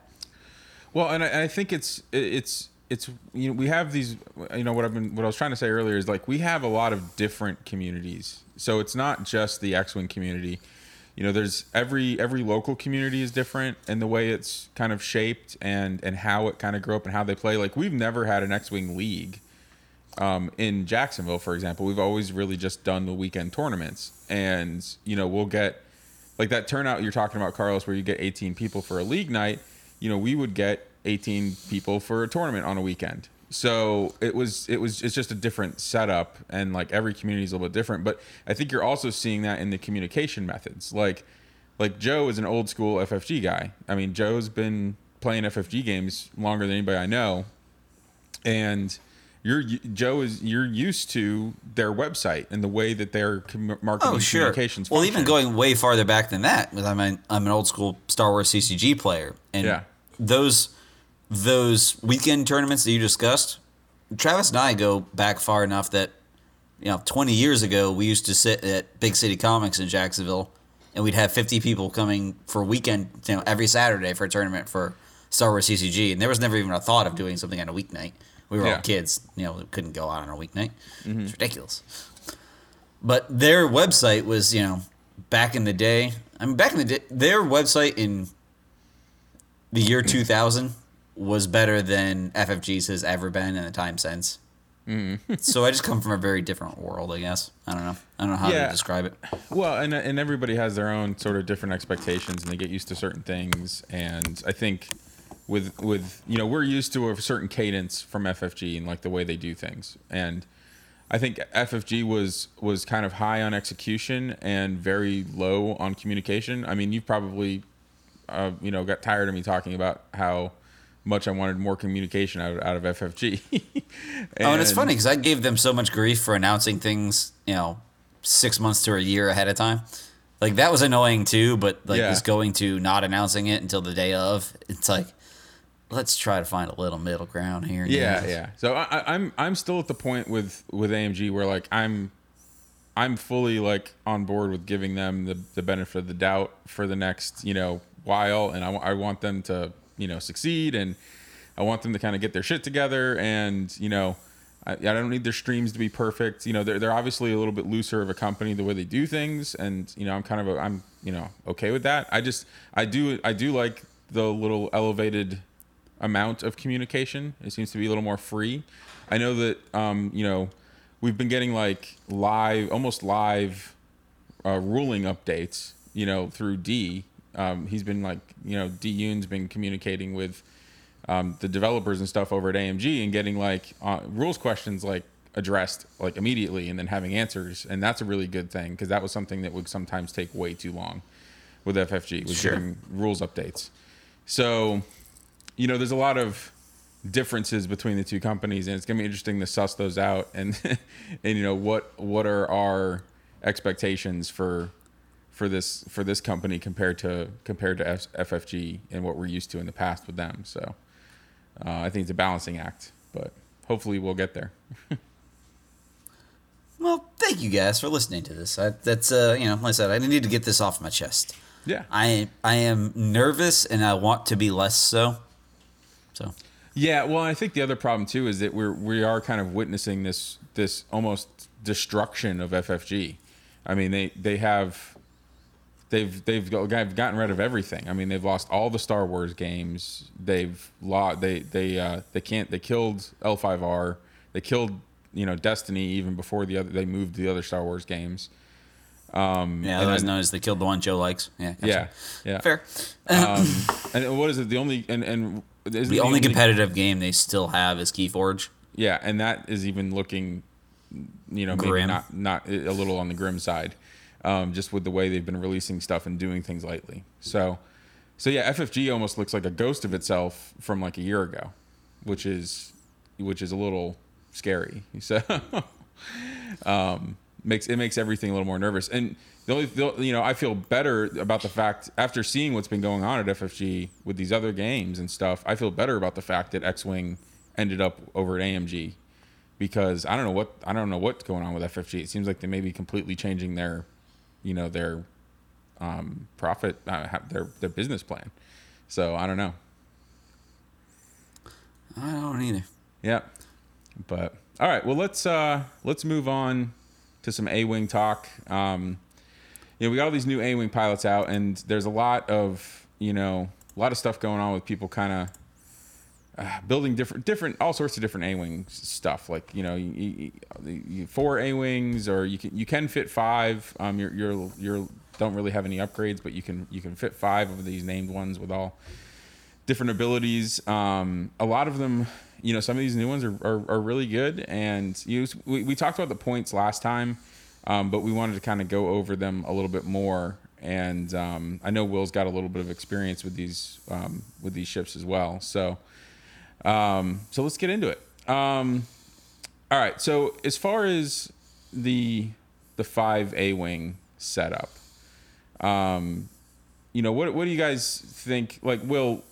Well, and I think it's you know, we have these, you know, what I was trying to say earlier is like we have a lot of different communities, so it's not just the X-Wing community. You know, there's every local community is different and the way it's kind of shaped and how it kind of grew up and how they play. Like we've never had an X-Wing league in Jacksonville, for example. We've always really just done the weekend tournaments, and you know, we'll get like that turnout you're talking about, Carlos, where you get 18 people for a league night. You know, we would get 18 people for a tournament on a weekend. So it's just a different setup, and like every community is a little bit different. But I think you're also seeing that in the communication methods. Like Joe is an old school FFG guy. I mean, Joe's been playing FFG games longer than anybody I know. And you're used to their website and the way that their marketing communications. Well, even going way farther back than that, because I'm an old school Star Wars CCG player, and those weekend tournaments that you discussed, Travis and I go back far enough that, you know, 20 years ago we used to sit at Big City Comics in Jacksonville, and we'd have 50 people coming for weekend, you know, every Saturday for a tournament for Star Wars CCG, and there was never even a thought of doing something on a weeknight. We were all kids, you know, couldn't go out on a weeknight. It's ridiculous. But their website was, you know, back in the day. I mean, their website in the year 2000 was better than FFG's has ever been in the time since. So I just come from a very different world, I guess. I don't know how to describe it. Well, and everybody has their own sort of different expectations, and they get used to certain things. And I think with you know, we're used to a certain cadence from FFG and like the way they do things. And I think FFG was kind of high on execution and very low on communication. I mean, you probably you know, got tired of me talking about how much I wanted more communication out of FFG. and it's funny because I gave them so much grief for announcing things, you know, 6 months to a year ahead of time. Like, that was annoying too, but like just going to not announcing it until the day of, it's like, let's try to find a little middle ground here. Yeah. So I'm still at the point with AMG where like I'm fully like on board with giving them the benefit of the doubt for the next, you know, while, and I want them to, you know, succeed, and I want them to kind of get their shit together, and, you know, I don't need their streams to be perfect. You know, they're obviously a little bit looser of a company the way they do things, and, you know, I'm you know, okay with that. I do like the little elevated amount of communication. It seems to be a little more free. I know that you know, we've been getting like almost live ruling updates, you know, through D. He's been like, you know, D. Yoon's been communicating with the developers and stuff over at AMG and getting like rules questions like addressed like immediately and then having answers. And that's a really good thing, because that was something that would sometimes take way too long with FFG, with doing rules updates. So, you know, there's a lot of differences between the two companies, and it's going to be interesting to suss those out and you know, what are our expectations for this company compared to FFG and what we're used to in the past with them. So I think it's a balancing act, but hopefully we'll get there. Well, thank you guys for listening to this. That's you know, like I said, I need to get this off my chest. Yeah, I am nervous and I want to be less so. So yeah, well, I think the other problem too is that we are kind of witnessing this almost destruction of FFG. I mean, they've gotten rid of everything. I mean, they've lost all the Star Wars games. They've lost. They killed L5R. They killed, you know, Destiny even before they moved the other Star Wars games. Yeah, otherwise known as they killed the one Joe likes. Yeah. Fair. And what is it? The only and is the only competitive game they still have is Keyforge. Yeah, and that is even looking, you know, maybe not a little on the grim side. Just with the way they've been releasing stuff and doing things lately. So yeah, FFG almost looks like a ghost of itself from like a year ago, which is a little scary. So makes everything a little more nervous. And you know, I feel better about the fact, after seeing what's been going on at FFG with these other games and stuff, I feel better about the fact that X-Wing ended up over at AMG, because I don't know what's going on with FFG. It seems like they may be completely changing their, you know, their profit, their business plan. So I don't know. I don't either. Yeah, but all right. Well, let's move on to some A-Wing talk. You know, we got all these new A-Wing pilots out, and there's a lot of stuff going on with people kind of building different all sorts of different A-Wing stuff. Like, you know, you 4 A-Wings, or you can fit 5. You're don't really have any upgrades, but you can fit 5 of these named ones with all different abilities. A lot of them, you know, some of these new ones are really good. And we talked about the points last time, but we wanted to kind of go over them a little bit more. And I know Will's got a little bit of experience with these ships as well. So let's get into it. All right. So as far as the 5 A-Wing setup, you know, what do you guys think? Like, Will,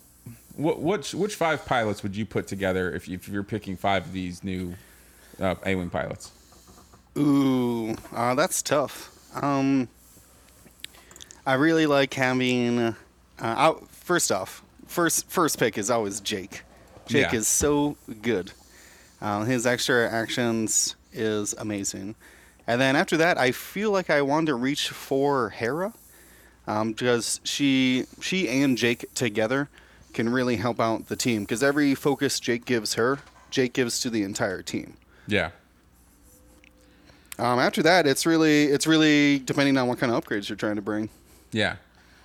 which 5 pilots would you put together if you're picking 5 of these new A-Wing pilots? Ooh, that's tough. I really like having. First pick is always Jake. Jake is so good. His extra actions is amazing, and then after that, I feel like I wanted to reach for Hera, because she and Jake together can really help out the team, because every focus Jake gives her, Jake gives to the entire team. Yeah. After that, it's really depending on what kind of upgrades you're trying to bring. Yeah.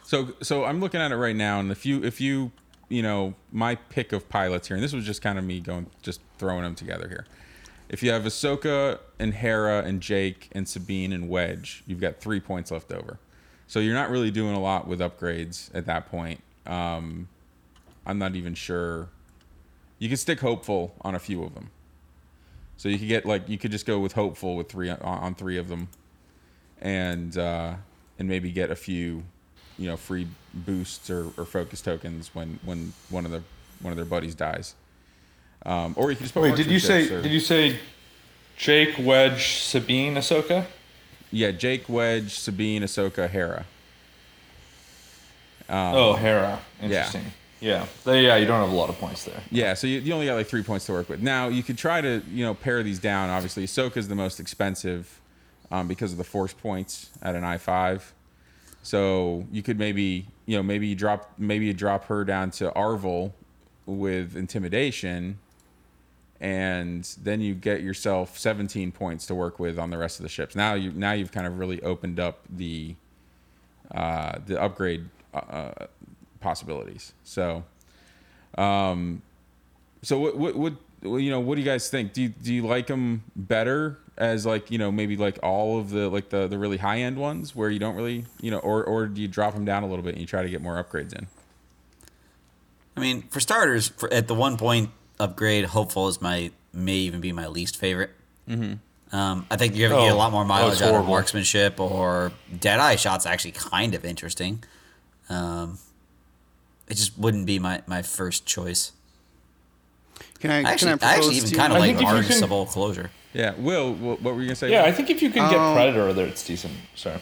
So I'm looking at it right now, and if you my pick of pilots here, and this was just kind of me throwing them together here. If you have Ahsoka and Hera and Jake and Sabine and Wedge, you've got 3 points left over. So you're not really doing a lot with upgrades at that point. I'm not even sure. You can stick hopeful on a few of them. So you could get just go with hopeful with three of them, and maybe get a few, free boosts or focus tokens when one of their buddies dies. Or you can just put. Wait, did you say Jake, Wedge, Sabine, Ahsoka? Yeah, Jake, Wedge, Sabine, Ahsoka, Hera. Hera. Interesting. Yeah. Yeah, you don't have a lot of points there. Yeah, so you only got 3 points to work with. Now, you could try to, pare these down. Obviously, Ahsoka's the most expensive because of the force points at an I-5. So you could maybe you drop her down to Arvel with intimidation, and then you get yourself 17 points to work with on the rest of the ships. Now you've kind of really opened up the upgrade possibilities. So, what do you guys think? Do you like them better as maybe all of the really high end ones where you don't really or do you drop them down a little bit and you try to get more upgrades in? I mean, for starters, at the 1 point upgrade, hopeful is may even be my least favorite. Mm-hmm. I think you're going to get a lot more mileage out of marksmanship, or Deadeye shot's actually kind of interesting. It just wouldn't be my first choice. Can I actually even kind of like Artisanal Closure. Yeah, Will, what were you going to say? Yeah, I think if you can get Predator, that it's decent. Sorry.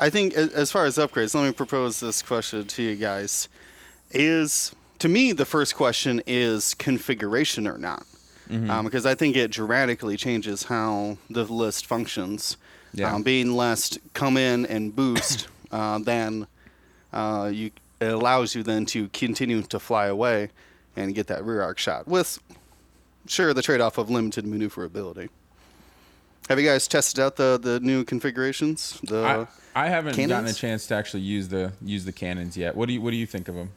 I think as far as upgrades, let me propose this question to you guys. To me, the first question is configuration or not, because I think it dramatically changes how the list functions. Yeah. Being less come in and boost, it allows you then to continue to fly away and get that rear arc shot with, sure, the trade-off of limited maneuverability. Have you guys tested out the new configurations? I haven't gotten a chance to actually use the cannons yet. What do you think of them?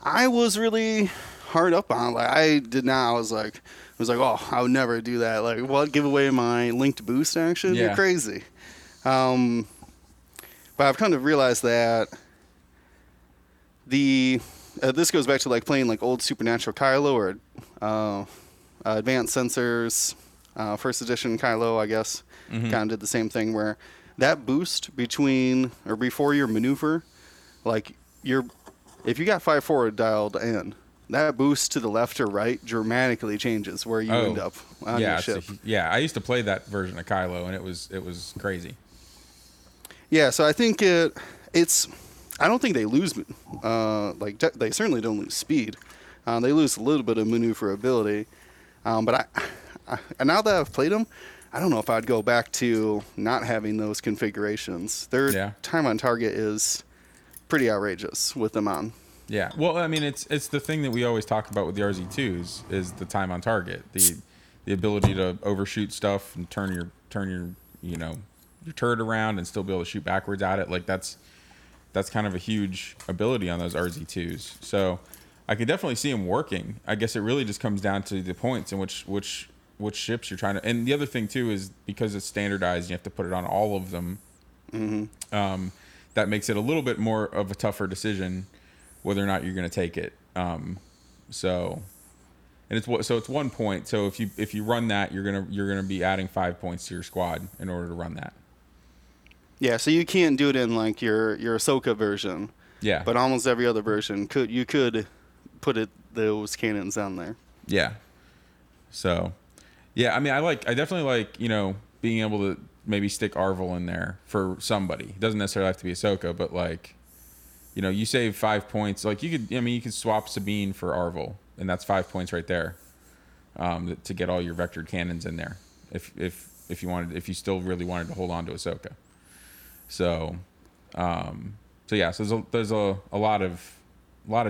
I was really hard up on it. I was like, I would never do that. Like, what? Give away my linked boost action? Yeah. You're crazy. But I've come to realize that this goes back to playing old Supernatural Kylo or Advanced Sensors, First Edition Kylo, I guess. Mm-hmm. Kind of did the same thing where that boost between or before your maneuver, if you got 5-forward dialed in, that boost to the left or right dramatically changes where you end up on your ship. I used to play that version of Kylo, and it was crazy. Yeah, so I think it's. I don't think they lose. They certainly don't lose speed. They lose a little bit of maneuverability. But now that I've played them, I don't know if I'd go back to not having those configurations. Their time on target is pretty outrageous with them on. Yeah. Well, I mean, it's the thing that we always talk about with the RZ2s is the time on target, the ability to overshoot stuff and turn your turret around and still be able to shoot backwards at it. That's kind of a huge ability on those RZ2s. So I could definitely see them working. I guess it really just comes down to the points and which ships you're trying to. And the other thing too is because it's standardized, you have to put it on all of them. Mm-hmm. That makes it a little bit more of a tougher decision whether or not you're going to take it. It's 1 point. So if you run that, you're gonna be adding 5 points to your squad in order to run that. Yeah, so you can't do it in your Ahsoka version. Yeah. But almost every other version could put those cannons on there. Yeah. So, yeah, I mean, I definitely being able to maybe stick Arvel in there for somebody. It doesn't necessarily have to be Ahsoka, but you save 5 points. You could swap Sabine for Arvel, and that's 5 points right there to get all your vectored cannons in there. If you wanted, if you still really wanted to hold on to Ahsoka. So there's a lot of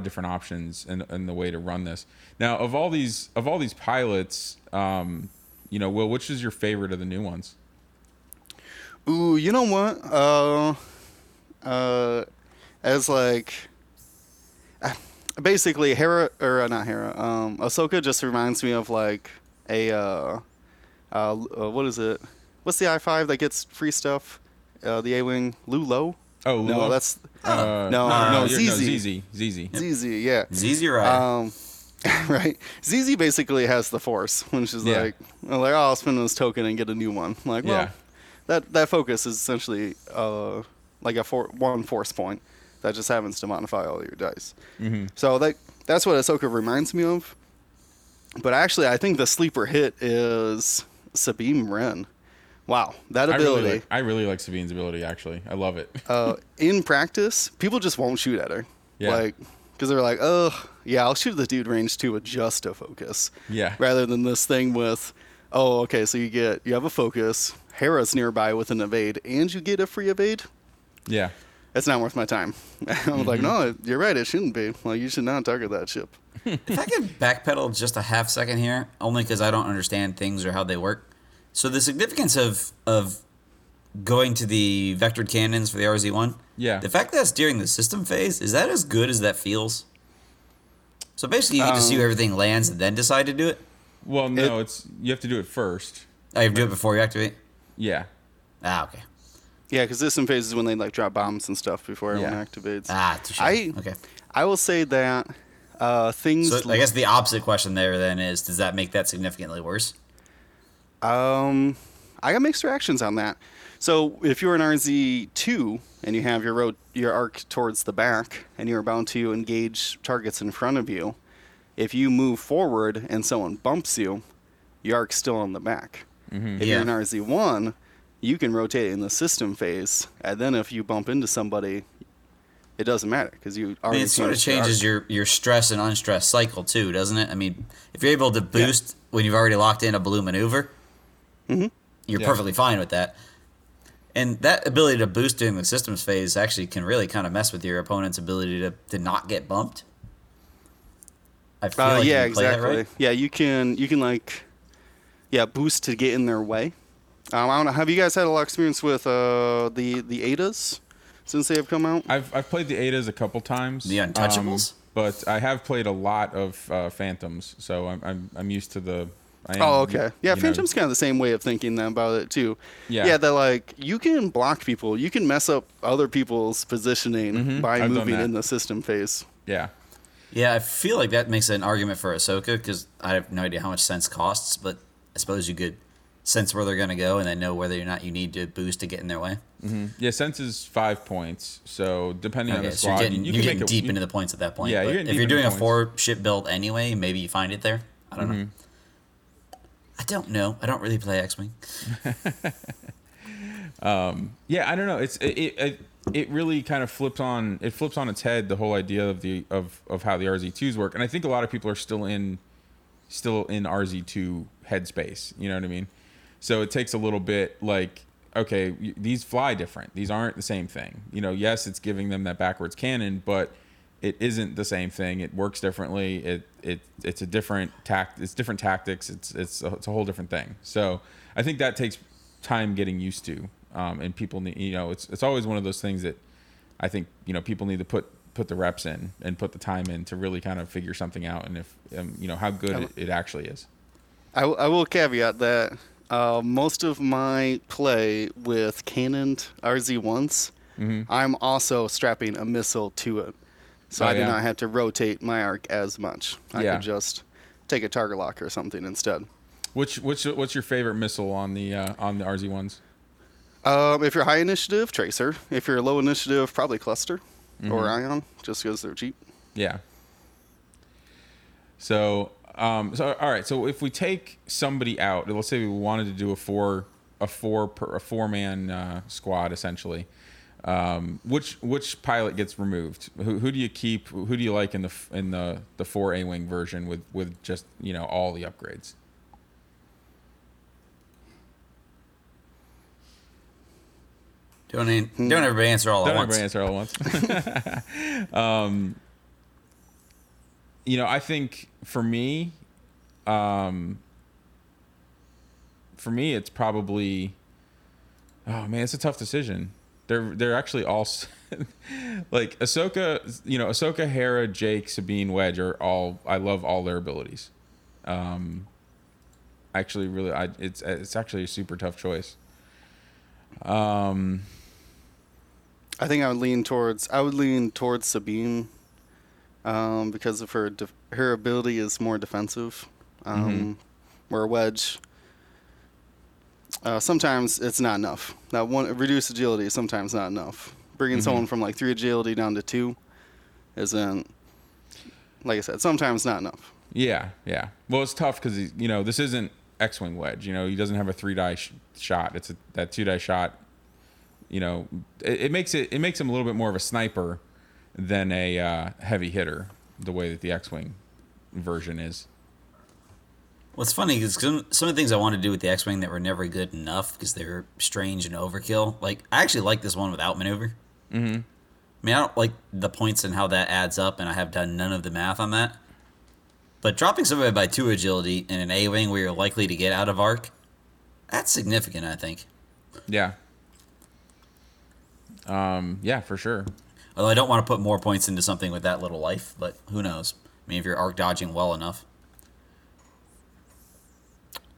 different options in the way to run this. Now, of all these pilots, Will, which is your favorite of the new ones? Ooh, you know what? Basically Hera, or not Hera, Ahsoka just reminds me of like a what is it? What's the I-5 that gets free stuff? The A-Wing, Lulo? Oh, Lulo? No, that's no, ZZ, yeah. ZZ, right? Right. ZZ basically has the Force when she's like, oh, I'll spend this token and get a new one. I'm like, well, that focus is essentially like one Force point that just happens to modify all your dice. Mm-hmm. So that's what Ahsoka reminds me of. But actually, I think the sleeper hit is Sabine Wren. Wow, that ability. I really like Sabine's ability, actually. I love it. In practice, people just won't shoot at her. Yeah. Because they're like, oh, yeah, I'll shoot the dude range 2 with just a focus. Yeah. Rather than this thing with, oh, okay, so you have a focus, Hera's nearby with an evade, and you get a free evade? Yeah. That's not worth my time. I was like, no, you're right, it shouldn't be. Like, you should not target that ship. If I can backpedal just a half second here, only because I don't understand things or how they work. So the significance of going to the vectored cannons for the RZ-1, the fact that it's during the system phase, is that as good as that feels? So basically, you get to see where everything lands and then decide to do it? Well, no, you have to do it first. Oh, you have to do it before you activate? Yeah. Ah, okay. Yeah, because system phase is when they drop bombs and stuff before everyone activates. Ah, touche. Okay. I will say that things... So I guess the opposite question there then is, does that make that significantly worse? I got mixed reactions on that. So if you're an RZ2 and you have your arc towards the back and you're bound to engage targets in front of you, if you move forward and someone bumps you, your arc's still on the back. Mm-hmm. If you're an RZ1, you can rotate in the system phase, and then if you bump into somebody, it doesn't matter because you already. It sort of changes your stress and unstress cycle too, doesn't it? I mean, if you're able to boost when you've already locked in a blue maneuver. Mm-hmm. You're perfectly fine with that. And that ability to boost during the systems phase actually can really kind of mess with your opponent's ability to not get bumped. I feel like you can play that right. Yeah, you can boost to get in their way. I don't know. Have you guys had a lot of experience with the ADAs since they have come out? I've played the ADAs a couple times. The Untouchables? But I have played a lot of Phantoms, so I'm used to the... Oh, okay. Yeah, Phantom's kind of the same way of thinking about it, too. Yeah. Yeah, they're like, you can block people. You can mess up other people's positioning by moving in the system phase. Yeah. Yeah, I feel like that makes an argument for Ahsoka, because I have no idea how much sense costs, but I suppose you could sense where they're going to go and then know whether or not you need to boost to get in their way. Mm-hmm. Yeah, sense is 5 points, so depending on the squad. So you're getting deep into the points at that point. Yeah, but if you're doing a 4-ship build anyway, maybe you find it there. I don't know. I don't know. I don't really play X-Wing. I don't know. It really kind of flips on its head the whole idea of how the RZ2s work, and I think a lot of people are still in RZ2 headspace. You know what I mean? So it takes a little bit. Okay, these fly different. These aren't the same thing. Yes, it's giving them that backwards cannon, but it isn't the same thing. It works differently. It's a different It's different tactics. It's a whole different thing. So I think that takes time getting used to, and people need. It's always one of those things that I think people need to put the reps in and put the time in to really kind of figure something out. And if how good it actually is. I will caveat that most of my play with cannoned RZ1s, I'm also strapping a missile to it. So I did not have to rotate my arc as much. I could just take a target lock or something instead. What's your favorite missile on the RZ1s? If you're high initiative, Tracer. If you're low initiative, probably Cluster or Ion, just because they're cheap. Yeah. So all right. So if we take somebody out, let's say we wanted to do a four man squad essentially. Which pilot gets removed? Who do you keep? Who do you like in the 4A-wing version with just all the upgrades? Don't everybody answer all at once. You know, I think for me, it's probably, oh man, it's a tough decision. They're actually all like Ahsoka. You know, Ahsoka, Hera, Jake, Sabine, Wedge are all. I love all their abilities. Actually, really, it's actually a super tough choice. I think I would lean towards Sabine, because of her ability is more defensive, where Wedge. Sometimes it's not enough. That one reduced agility is sometimes not enough. Bringing someone from like 3 agility down to 2 isn't, like I said, sometimes not enough. Yeah. Well, it's tough because this isn't X-Wing Wedge. You know, he doesn't have a 3-die shot. It's that 2-die shot. You know, it makes him a little bit more of a sniper than a heavy hitter, the way that the X-Wing version is. Well, it's funny because some of the things I wanted to do with the X-Wing that were never good enough because they were strange and overkill. Like, I actually like this one without maneuver. Mm-hmm. I mean, I don't like the points and how that adds up, and I have done none of the math on that. But dropping somebody by 2 agility in an A-Wing where you're likely to get out of arc, that's significant, I think. Yeah. Yeah, for sure. Although I don't want to put more points into something with that little life, but who knows? I mean, if you're arc dodging well enough.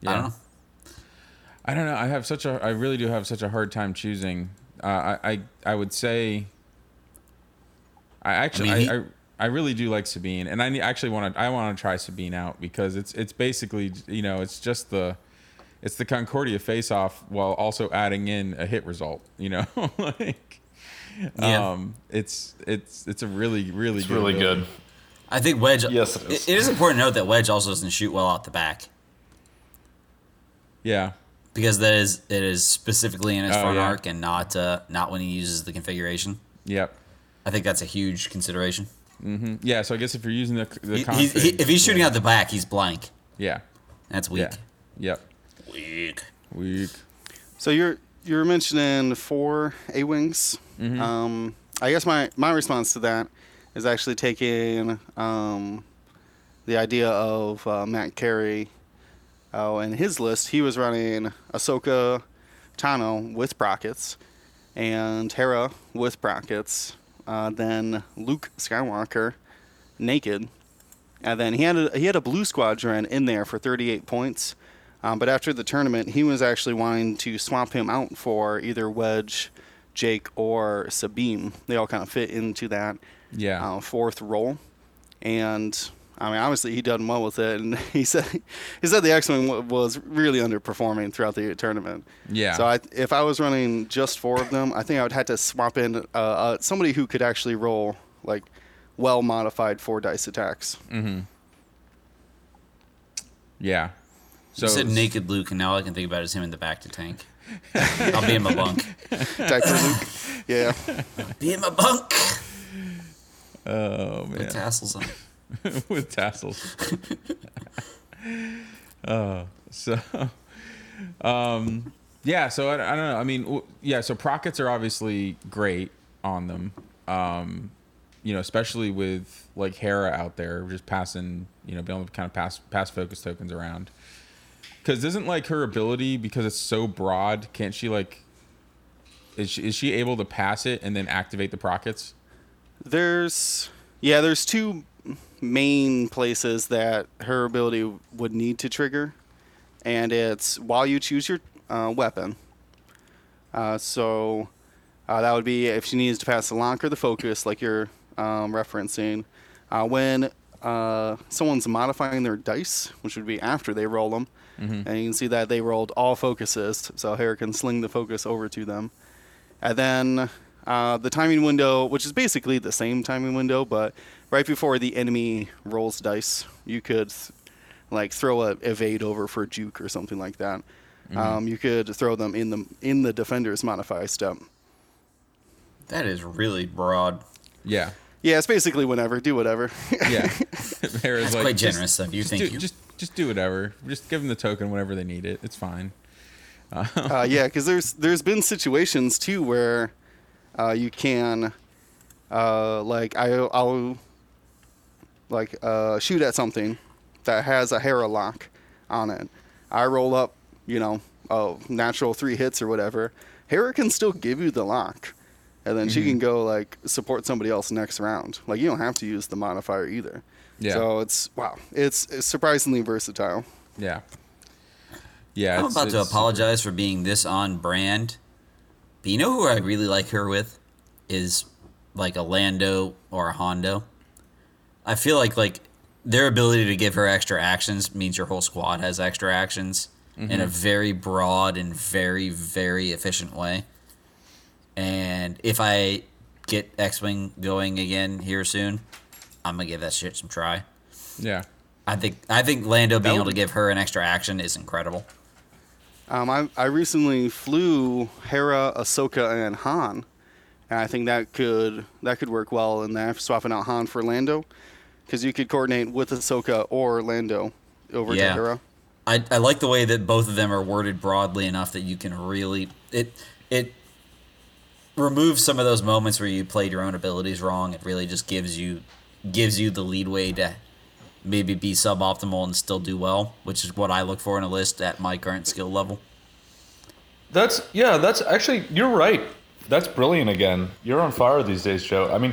Yeah. I don't know. I really do have such a hard time choosing. I would say. I really do like Sabine, and I want to try Sabine out because it's basically it's the Concordia face-off while also adding in a hit result. It's a really good really ability. Good. I think Wedge. Yes, it is important to note that Wedge also doesn't shoot well out the back. Yeah, because it is specifically in his front arc and not when he uses the configuration. Yep, I think that's a huge consideration. Mm-hmm. Yeah, so I guess if you're using the config, if he's shooting out the back, he's blank. Yeah, that's weak. Yeah. Yep, weak. So you're mentioning 4 A-Wings. Mm-hmm. I guess my response to that is actually taking the idea of Matt Carey. Oh, in his list, he was running Ahsoka Tano with Prockets and Hera with Prockets, then Luke Skywalker naked, and then he had a blue squadron in there for 38 points. But after the tournament, he was actually wanting to swap him out for either Wedge, Jake, or Sabine. They all kind of fit into that fourth role, and. I mean, obviously he done well with it, and he said the X-Wing was really underperforming throughout the tournament. Yeah. So if I was running just 4 of them, I think I would have to swap in somebody who could actually roll like well-modified 4 dice attacks. Mm-hmm. Yeah. So you said naked Luke, and now all I can think about is him in the back to tank. I'll be in my bunk. Diaper Luke. Yeah. I'll be in my bunk. Oh man. With tassels on. With tassels. So I don't know. I mean, so Prockets are obviously great on them. Especially with like Hera out there, just passing, being able to kind of pass focus tokens around. Because isn't like her ability, because it's so broad, can't she like, is she able to pass it and then activate the Prockets? There's 2 main places that her ability would need to trigger, and it's while you choose your weapon. That would be if she needs to pass the lock or the focus, like you're referencing. When someone's modifying their dice, which would be after they roll them, and you can see that they rolled all focuses, so Hera can sling the focus over to them. And then the timing window, which is basically the same timing window, but right before the enemy rolls dice, you could like throw a evade over for juke or something like that. You could throw them in the defender's modify step. That is really broad. Yeah. Yeah, it's basically whenever. Do whatever. Yeah. That's like, quite generous of you. Thank you. Just do whatever. Just give them the token whenever they need it. It's fine. Because there's been situations too where you can like I'll like shoot at something that has a Hera lock on it. I roll up, natural 3 hits or whatever. Hera can still give you the lock, and then she can go support somebody else next round. You don't have to use the modifier either. Yeah. So it's surprisingly versatile. Yeah. Yeah. I'm about to apologize for being this on brand, but you know who I really like her with is a Lando or a Hondo. I feel like their ability to give her extra actions means your whole squad has extra actions in a very broad and very, very efficient way. And if I get X-Wing going again here soon, I'm going to give that shit some try. Yeah. I think Lando being able to give her an extra action is incredible. I recently flew Hera, Ahsoka, and Han, and I think that could work well in there, swapping out Han for Lando, because you could coordinate with Ahsoka or Lando over to Hera. I like the way that both of them are worded broadly enough that you can really it removes some of those moments where you played your own abilities wrong. It really just gives you the leadway to maybe be suboptimal and still do well, which is what I look for in a list at my current skill level. That's actually, you're right. That's brilliant again. You're on fire these days, Joe. I mean,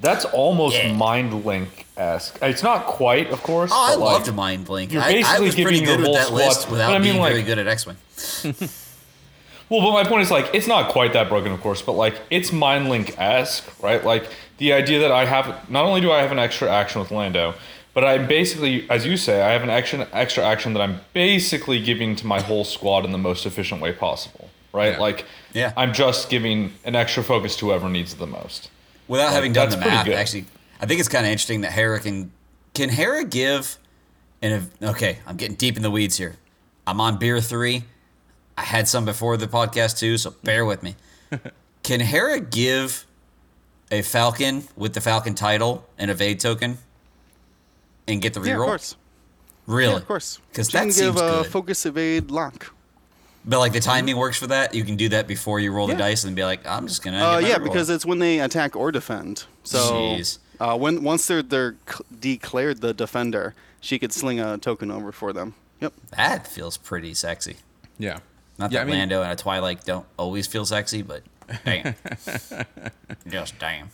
that's almost Mind Link-esque. It's not quite, of course. Oh, I loved Mind Link. You're basically I was giving pretty good your whole with that squad, list without being very good at X-Wing. Well, but my point is, it's not quite that broken, of course, but, it's Mind Link-esque, right? The idea that I have, not only do I have an extra action with Lando, but I'm basically, as you say, I have an extra action that I'm basically giving to my whole squad in the most efficient way possible, right? Yeah. I'm just giving an extra focus to whoever needs it the most. Without having done the math, actually, I think it's kind of interesting that Hera can Hera give, okay, I'm getting deep in the weeds here. I'm on beer 3. I had some before the podcast too, so bear with me. Can Hera give a Falcon with the Falcon title an evade token? And get the reroll? Yeah, of course. Really? Yeah, of course. Because that seems good. You can give a focus evade lock. But the timing works for that? You can do that before you roll the dice and be like, I'm just going to roll. Because it's when they attack or defend. So once they're declared the defender, she could sling a token over for them. Yep. That feels pretty sexy. Yeah. Not that Lando and a Twilight don't always feel sexy, but damn. Just damn.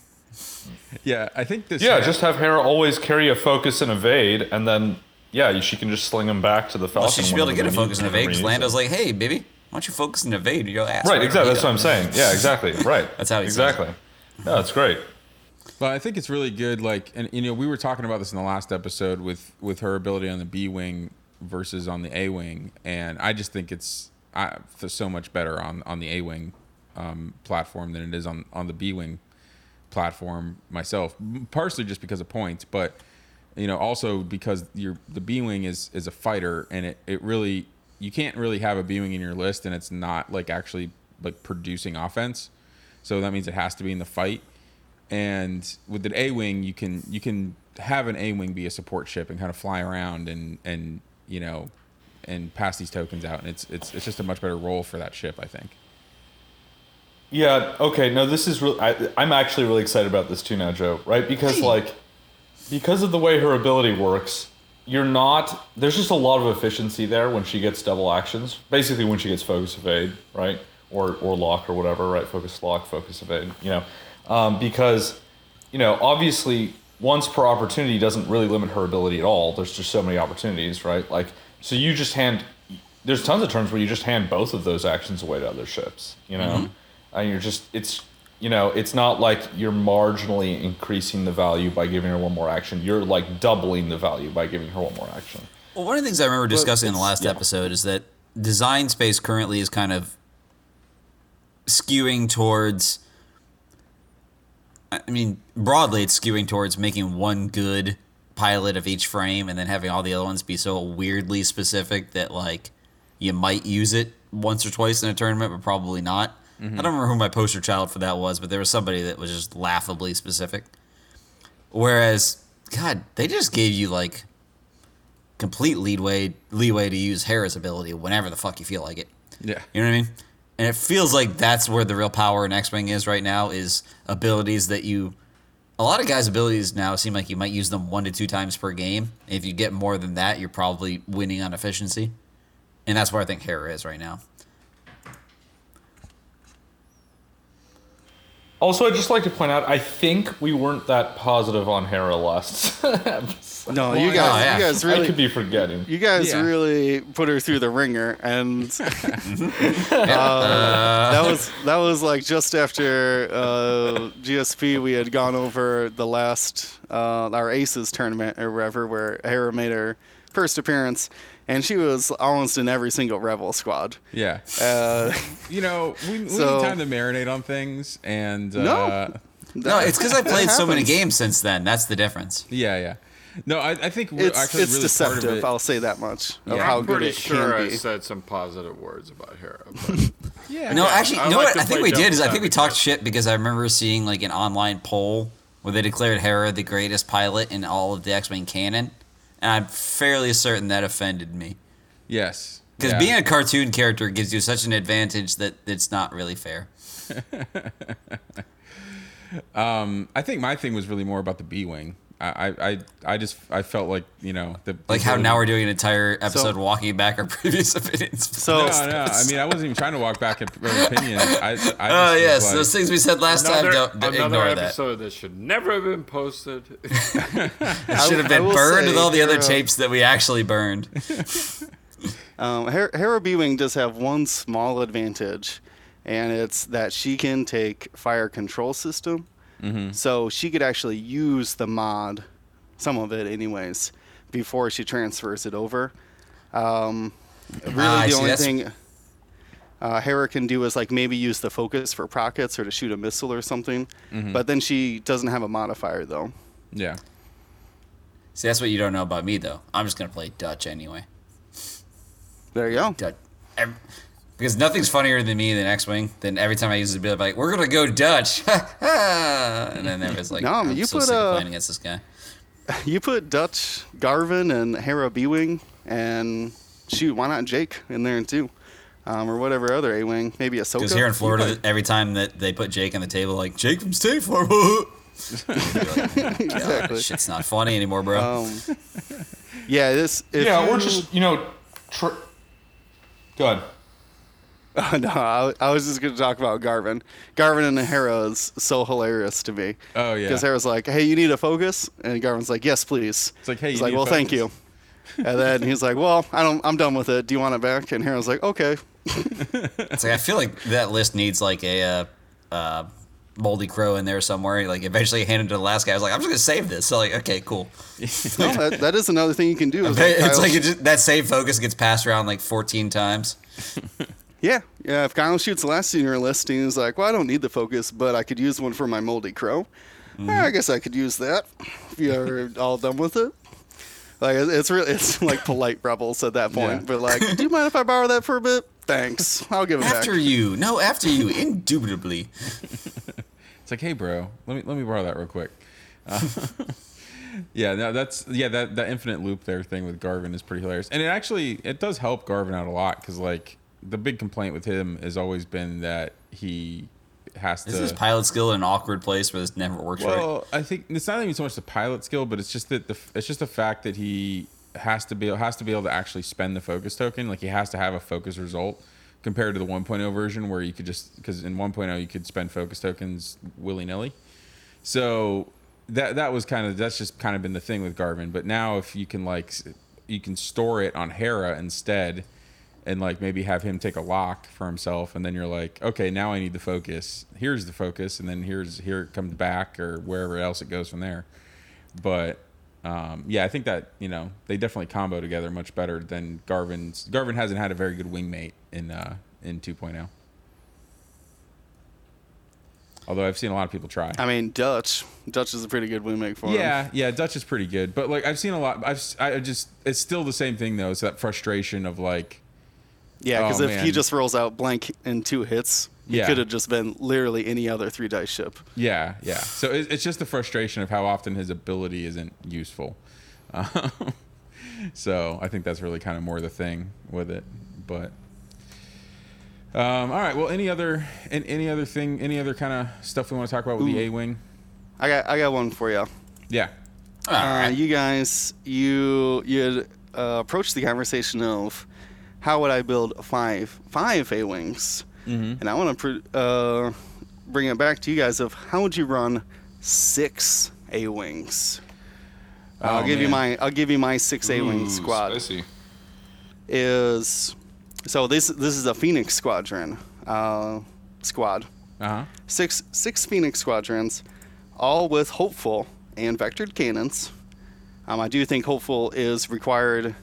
Yeah, I think this... Yeah, just have Hera always carry a focus and evade, and then, she can just sling him back to the Falcon. Well, she should be able to get a focus and evade, because Lando's like, hey, baby, why don't you focus and evade your ass? Right, exactly, that's what I'm saying. Yeah, exactly, right. That's how he says it. Yeah, that's great. Well, I think it's really good, and, we were talking about this in the last episode with her ability on the B-Wing versus on the A-Wing, and I just think it's so much better on the A-Wing platform than it is on the B-Wing platform myself, partially just because of points, but also because the B-Wing is a fighter, and it really, you can't really have a B-Wing in your list and it's not actually producing offense, so that means it has to be in the fight. And with an A-Wing, you can have an A-Wing be a support ship and kind of fly around and pass these tokens out, and it's just a much better role for that ship, I think. Yeah, okay, no, this is really... I'm actually really excited about this too now, Joe, right? Because, because of the way her ability works, you're not... There's just a lot of efficiency there when she gets double actions. Basically, when she gets focus evade, right? Or lock or whatever, right? Focus lock, focus evade, because, obviously, once per opportunity doesn't really limit her ability at all. There's just so many opportunities, right? So you just hand... There's tons of turns where you just hand both of those actions away to other ships, Mm-hmm. And you're just, it's not like you're marginally increasing the value by giving her one more action. You're doubling the value by giving her one more action. Well, one of the things I remember discussing in the last episode is that design space currently is kind of skewing towards, broadly it's skewing towards making one good pilot of each frame and then having all the other ones be so weirdly specific that, you might use it once or twice in a tournament, but probably not. Mm-hmm. I don't remember who my poster child for that was, but there was somebody that was just laughably specific. Whereas, God, they just gave you, complete leeway to use Hera's ability whenever the fuck you feel like it. Yeah. You know what I mean? And it feels like that's where the real power in X-Wing is right now, is abilities that you a lot of guys' abilities now seem like you might use them 1 to 2 times per game. If you get more than that, you're probably winning on efficiency. And that's where I think Hera is right now. Also, I'd just like to point out, I think we weren't that positive on Hera last episode. No, you guys, oh, yeah. You guys really... I could be forgetting. You guys really put her through the ringer, and that was like just after GSP. We had gone over the last our Aces tournament or wherever, where Hera made her first appearance. And she was almost in every single Rebel squad. Yeah. You know, we need time to marinate on things. And No, it's because I played so many games since then. That's the difference. Yeah, yeah. No, I think we're actually it's really deceptive, part of it. I'll say that much. Yeah. Of how I'm pretty good it sure can be. I said some positive words about Hera. Yeah. No, actually, you know what I think we did is I think we talked shit because I remember seeing like an online poll where they declared Hera the greatest pilot in all of the X-Wing canon. And I'm fairly certain that offended me. Yes. Because being a cartoon character gives you such an advantage that it's not really fair. I think my thing was really more about the B-Wing. I felt like, you know... like how now we're doing an entire episode walking back our previous opinions. No, I mean, I wasn't even trying to walk back an opinion. Oh, yes, like, those things we said last time, don't ignore that. Another episode that should never have been posted. It should have been burned with all the other tapes that we actually burned. Hera B-Wing does have one small advantage, and it's that she can take fire control system. Mm-hmm. So she could actually use the mod, some of it anyways, before she transfers it over. The only thing Hera can do is like maybe use the focus for Prockets or to shoot a missile or something. Mm-hmm. But then she doesn't have a modifier, though. Yeah. See, that's what you don't know about me, though. I'm just going to play Dutch anyway. There you go. Dutch. Because nothing's funnier than me than X-Wing. Then every time I use it, be like, "We're gonna go Dutch," and then there was like, "No, I'm so sick of playing against this guy." You put Dutch Garvin and Hera B-Wing, and shoot, why not Jake in there too, or whatever other A-Wing, maybe Ahsoka. Because here in Florida, every time that they put Jake on the table, like Jake from State Farm. Exactly. Shit's not funny anymore, bro. We're just go ahead. I was just going to talk about Garvin. Garvin and Hera is so hilarious to me. Oh, yeah. Because Hera's like, hey, you need a focus? And Garvin's like, yes, please. It's like, hey, he's you like, need well, focus. Thank you. And then he's like, well, I'm done with it. Do you want it back? And Hera's like, okay. It's like, I feel like that list needs like a moldy crow in there somewhere. Like, eventually handed to the last guy. I was like, I'm just going to save this. So, like, okay, cool. No, that is another thing you can do. That save focus gets passed around like 14 times. Yeah, if Kyle shoots the last senior list and he's like, well, I don't need the focus, but I could use one for my moldy crow. Mm-hmm. Well, I guess I could use that if you're all done with it. Like, it's like polite rebels at that point. Yeah. But like, do you mind if I borrow that for a bit? Thanks. I'll give it back. After you, indubitably. It's like, hey, bro, let me borrow that real quick. That infinite loop there thing with Garvin is pretty hilarious. And it does help Garvin out a lot because like, the big complaint with him has always been that he has to... Is his pilot skill in an awkward place where this never works right? Well, I think it's not even so much the pilot skill, but it's just that the fact that he has to be able to actually spend the focus token. Like, he has to have a focus result compared to the 1.0 version where you could just... Because in 1.0, you could spend focus tokens willy-nilly. So that was kind of... That's just kind of been the thing with Garvin. But now if you can, like... You can store it on Hera instead... and like maybe have him take a lock for himself, and then you're like, okay, now I need the focus. Here's the focus, and then here it comes back or wherever else it goes from there. But I think that they definitely combo together much better than Garvin's. Garvin hasn't had a very good wingmate in 2.0. Although I've seen a lot of people try. I mean, Dutch is a pretty good wingmate for him. Yeah, Dutch is pretty good. But like I've seen a lot. It's still the same thing though. It's that frustration of like. Yeah, because if he just rolls out blank in 2 hits, he could have just been literally any other 3-dice ship. Yeah, yeah. So it's just the frustration of how often his ability isn't useful. So I think that's really kind of more the thing with it. But all right. Well, any other thing, any other kind of stuff we want to talk about with the A-Wing? I got one for you. Yeah. Right. You guys, you approached the conversation of how would I build five A-Wings? Mm-hmm. And I want to bring it back to you guys of how would you run 6 A-Wings? I'll give you my 6 A-Wing squad. Spicy. This is a Phoenix Squadron squad. Uh-huh. Six Phoenix Squadrons, all with Hopeful and vectored cannons. I do think Hopeful is but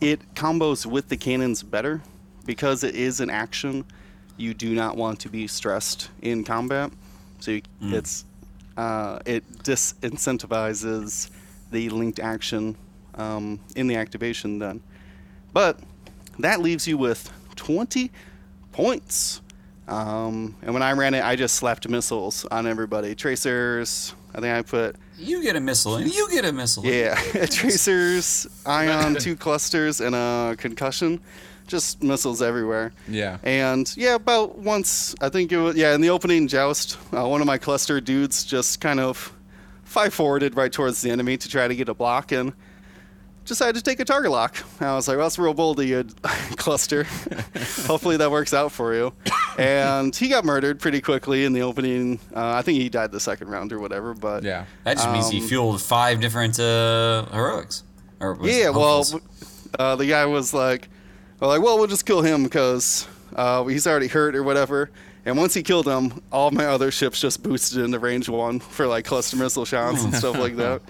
it combos with the cannons better because it is an action. You do not want to be stressed in combat, so it disincentivizes the linked action in the activation then. But that leaves you with 20 points. And when I ran it, I just slapped missiles on everybody. Tracers, I think I put... You get a missile in. You get a missile in. Yeah. Tracers, ion, 2 clusters, and a concussion. Just missiles everywhere. Yeah. And, about once, I think it was... Yeah, in the opening joust, one of my cluster dudes just kind of five-forwarded right towards the enemy to try to get a block in. Decided to take a target lock. I was like, well, that's real bold of you, cluster. Hopefully that works out for you. And he got murdered pretty quickly in the opening. I think he died the second round or whatever. But yeah, that just means he fueled 5 different heroics. The guy was like, we'll just kill him because he's already hurt or whatever. And once he killed him, all my other ships just boosted into range 1 for like cluster missile shots and stuff like that.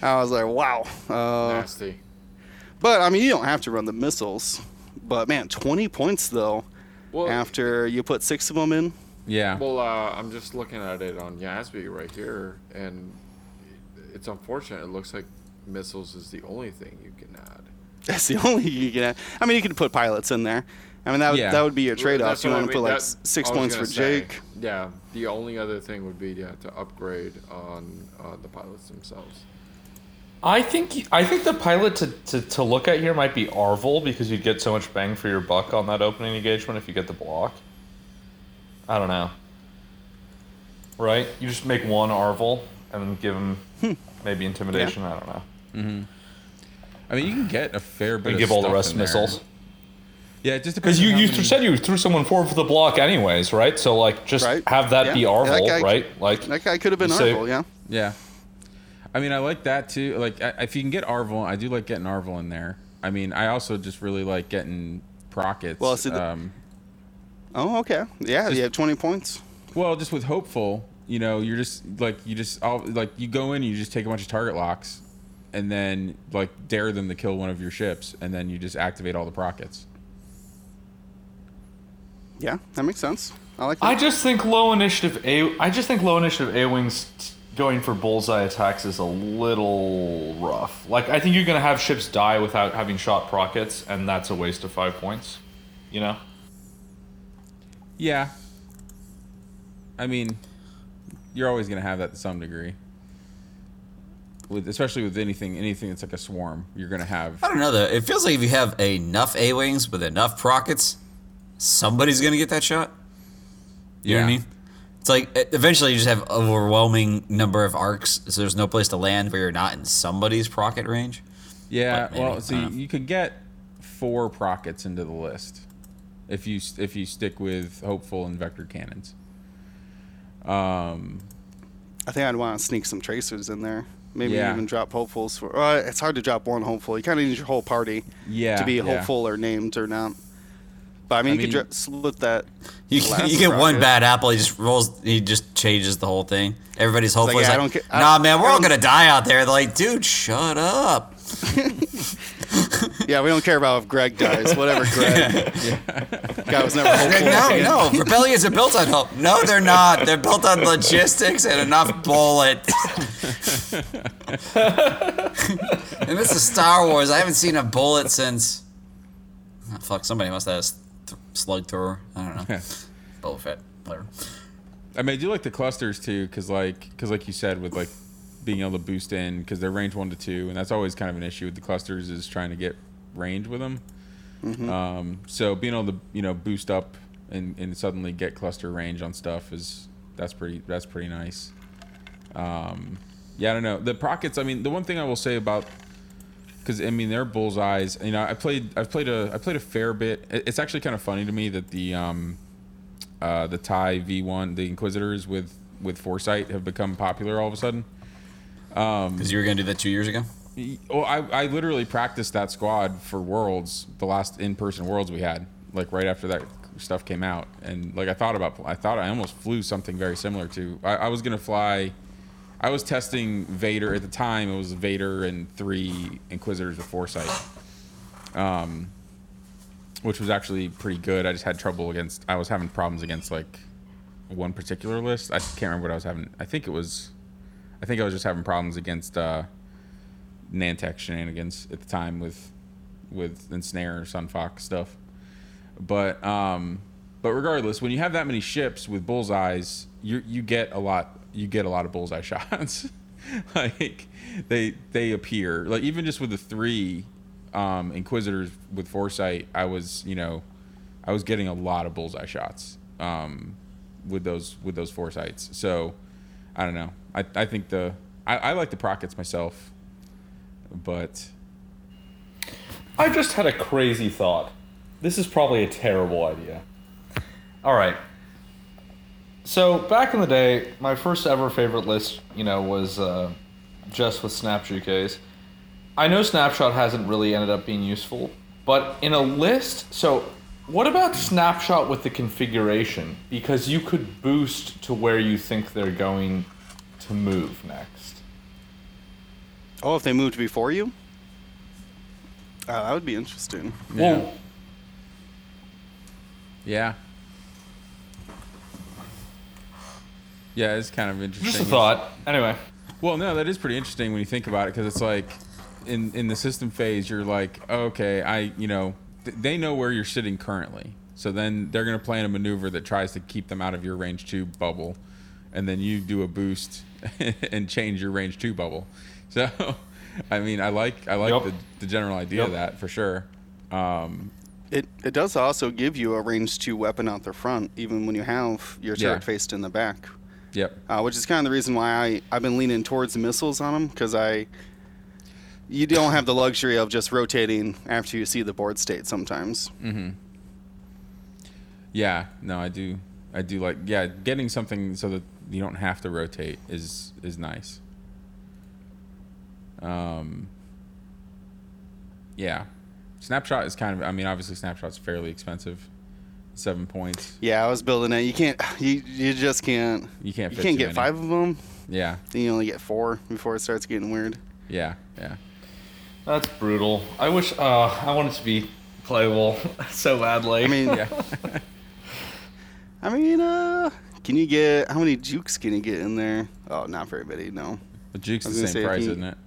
I was like, wow. Nasty. But, you don't have to run the missiles. But, man, 20 points, though, after you put 6 of them in. Yeah. Well, I'm just looking at it on Yasby right here, and it's unfortunate. It looks like missiles is the only thing you can add. That's the only thing you can add. You can put pilots in there. That would be your trade-off. You want to put, 6 points for Jake. Yeah. The only other thing would be to upgrade on the pilots themselves. I think the pilot to look at here might be Arvel because you'd get so much bang for your buck on that opening engagement if you get the block. I don't know. Right? You just make one Arvel and give him maybe intimidation. Yeah. I don't know. Mm-hmm. You can get a fair bit of give all the rest missiles. Yeah, it just depends. Because you said you threw someone forward for the block anyways, right? So just have that be Arvel, right? That guy could have been Arvel, yeah. Yeah. I like that, too. If you can get Arvel, I do like getting Arvel in there. I also just really like getting Prockets. Well, see okay. Yeah, you have 20 points. Well, just with Hopeful, you're just, you go in and you just take a bunch of target locks and then, dare them to kill one of your ships, and then you just activate all the Prockets. Yeah, that makes sense. I like that. I just think low initiative A-Wings... going for bullseye attacks is a little rough. I think you're going to have ships die without having shot Prockets, and that's a waste of 5 points. You know? Yeah. You're always going to have that to some degree. Especially with anything that's like a swarm, you're going to have... I don't know, though. It feels like if you have enough A-Wings with enough Prockets, somebody's going to get that shot. You know what I mean? It's eventually you just have overwhelming number of arcs, so there's no place to land where you're not in somebody's Procket range. Yeah, you could get 4 Prockets into the list if you stick with Hopeful and vector cannons. I think I'd want to sneak some Tracers in there. Maybe even drop Hopefuls. It's hard to drop one Hopeful. You kind of need your whole party to be Hopeful or named or not. But you could split that. You get one bad apple. He just changes the whole thing. Everybody's hopeful. Nah, man, we're all gonna die out there. They're like, dude, shut up. Yeah, we don't care about if Greg dies. Whatever, Greg. Guy was never hopeful. No, rebellions are built on hope. No, they're not. They're built on logistics and enough bullets. And this is Star Wars. I haven't seen a bullet since. Oh, fuck! Somebody must have. Slug thrower. I don't know. Boba Fett. Whatever. I do like the clusters too, because you said, with being able to boost in, because they're range 1 to 2, and that's always kind of an issue with the clusters is trying to get range with them. Mm-hmm. So being able to boost up and suddenly get cluster range on stuff is That's pretty nice. Yeah, I don't know. The Prockets, I mean, the one thing I will say about, because I mean, they're bullseyes. You know, I played a fair bit. It's actually kind of funny to me that the TIE V1, the Inquisitors with Foresight have become popular all of a sudden. Because you were gonna do that 2 years ago. Well, I literally practiced that squad for Worlds, the last in-person Worlds we had, like right after that stuff came out, and like I thought I almost flew something very similar to. I was gonna fly. I was testing Vader at the time. It was Vader and 3 Inquisitors with Foresight, which was actually pretty good. I just had trouble against. I was having problems against like one particular list. I can't remember what I was having. I think I was just having problems against Nantek shenanigans at the time with Ensnare, Sunfox stuff. But regardless, when you have that many ships with bullseyes, you get a lot of bullseye shots. Like they appear, like even just with the 3 Inquisitors with Foresight, I was getting a lot of bullseye shots with those Foresights. So I don't know. I think I like the Prockets myself, but I just had a crazy thought. This is probably a terrible idea. All right. So back in the day, my first ever favorite list, was just with SnapGKs. I know Snapshot hasn't really ended up being useful, but in a list, so what about Snapshot with the configuration? Because you could boost to where you think they're going to move next. Oh, if they moved before you? That would be interesting. Yeah. Well, yeah. Yeah, it's kind of interesting. Just a thought. Anyway. Well, no, that is pretty interesting when you think about it, because it's like in the system phase, you're like, okay, they know where you're sitting currently. So then they're going to plan a maneuver that tries to keep them out of your range 2 bubble. And then you do a boost and change your range 2 bubble. So, I mean, I like yep. the general idea yep. of that for sure. It does also give you a range 2 weapon out the front, even when you have your turret faced in the back. Yep. Which is kind of the reason why I've been leaning towards missiles on them, because you don't have the luxury of just rotating after you see the board state sometimes. Mm-hmm. Yeah. No, I do like getting something so that you don't have to rotate is nice. Yeah. Snapshot is kind of, I mean, obviously Snapshot's fairly expensive. 7 points. Yeah, I was building it. You can't get 5 of them. Yeah. Then you only get 4 before it starts getting weird. Yeah. Yeah. That's brutal. I wish, I want it to be playable so badly. I mean, yeah. Can you get, how many jukes can you get in there? Oh, not very many, no. The juke's the same price, isn't it?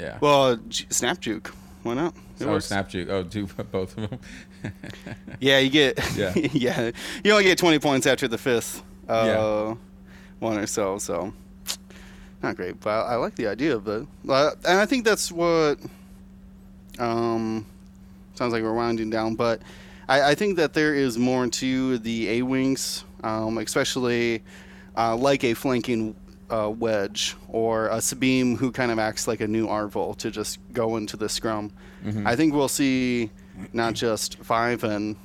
Yeah. Well, snap juke. Why not? Snap juke. Oh, do both of them. Yeah, you get. Yeah. Yeah. You only get 20 points after the fifth one or so. So not great, but I like the idea of it. And I think that's what. Sounds like we're winding down, but I think that there is more to the A-Wings, especially like a flanking Wedge or a Sabine who kind of acts like a new Arvel to just go into the scrum. Mm-hmm. I think we'll see not just 5 and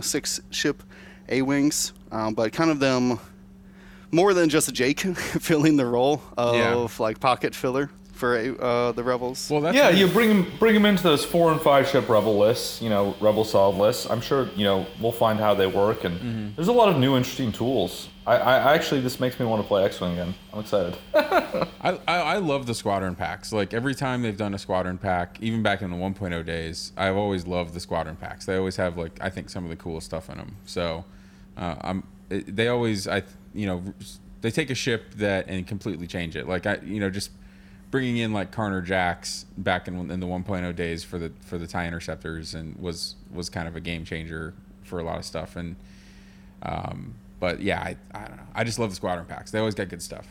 6 ship A-Wings, but kind of them more than just a Jake filling the role of like pocket filler for the Rebels. Well, that's nice. You bring them into those 4 and 5 ship Rebel lists, Rebel solid lists. I'm sure we'll find how they work, and there's a lot of new interesting tools. I actually, this makes me want to play X-Wing again. I'm excited. I love the squadron packs. Like every time they've done a squadron pack, even back in the 1.0 days, I've always loved the squadron packs. They always have like I think some of the coolest stuff in them. So, they take a ship that and completely change it. Like just bringing in like Karner Jax back in the 1.0 days for the TIE Interceptors and was kind of a game changer for a lot of stuff. And but yeah, I don't know. I just love the squadron packs. They always got good stuff.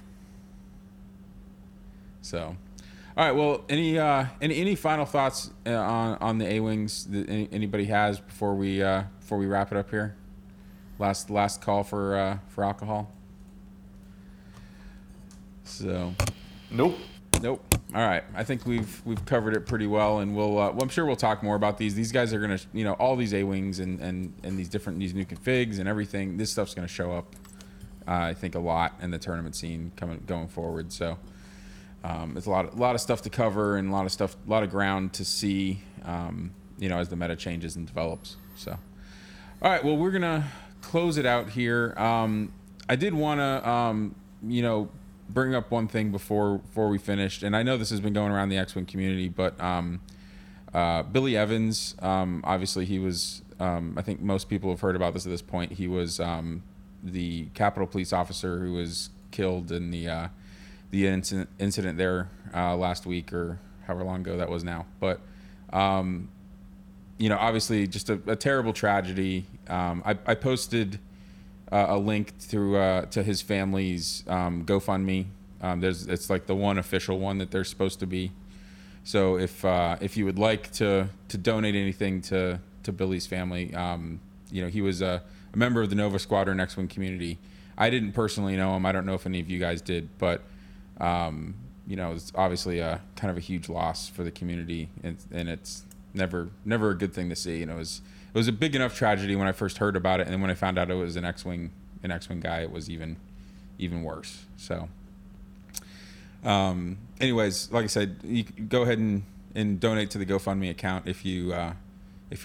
So, all right. Well, any final thoughts on the A-Wings that anybody has before we wrap it up here? Last call for alcohol. So, nope. All right, I think we've covered it pretty well, and I'm sure we'll talk more about these. These guys are gonna, all these A-wings and these new configs and everything. This stuff's gonna show up, I think, a lot in the tournament scene going forward. So, it's a lot of stuff to cover and a lot of ground to see, as the meta changes and develops. So, all right, well, we're gonna close it out here. I did want to, bring up one thing before we finished, and I know this has been going around the X-Wing community, but Billy Evans, obviously he was, I think most people have heard about this at this point, he was the Capitol Police officer who was killed in the incident there last week, or however long ago that was now, but obviously just a terrible tragedy. I posted a link to his family's GoFundMe. It's like the one official one that they're supposed to be. So if you would like to donate anything to Billy's family, he was a member of the Nova Squadron X-Wing community. I didn't personally know him. I don't know if any of you guys did, but it's obviously a kind of a huge loss for the community, and it's never a good thing to see. It was a big enough tragedy when I first heard about it, and then when I found out it was an X-Wing guy, it was even worse. So, anyways, like I said, you go ahead and donate to the GoFundMe account if you're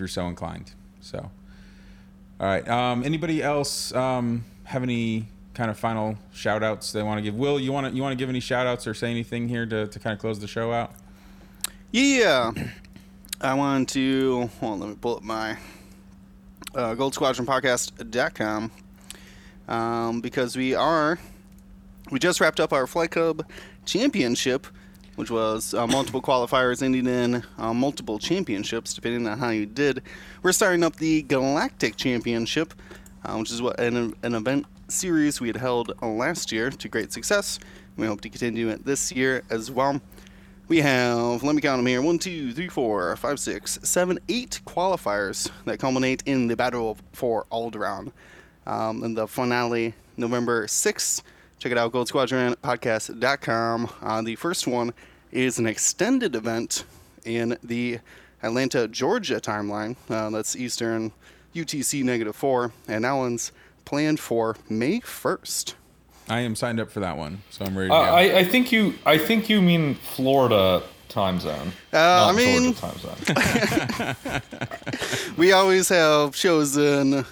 so inclined. So, all right. Anybody else have any kind of final shout-outs they want to give? Will, you want to give any shout-outs or say anything here to kind of close the show out? Yeah. I want to... Hold on, let me pull up my goldsquadronpodcast.com because we just wrapped up our Flight Club Championship, which was multiple qualifiers ending in multiple championships, depending on how you did. We're starting up the Galactic Championship, which is an event series we had held last year to great success. We hope to continue it this year as well. We have, let me count them here, 1, 2, 3, 4, 5, 6, 7, 8 qualifiers that culminate in the Battle for Alderaan. And the finale, November 6th. Check it out, goldsquadronpodcast.com. The first one is an extended event in the Atlanta, Georgia timeline. That's Eastern UTC -4. And that one's planned for May 1st. I am signed up for that one, so I'm ready to go. I think you mean Florida time zone. Georgia time zone. We always have chosen.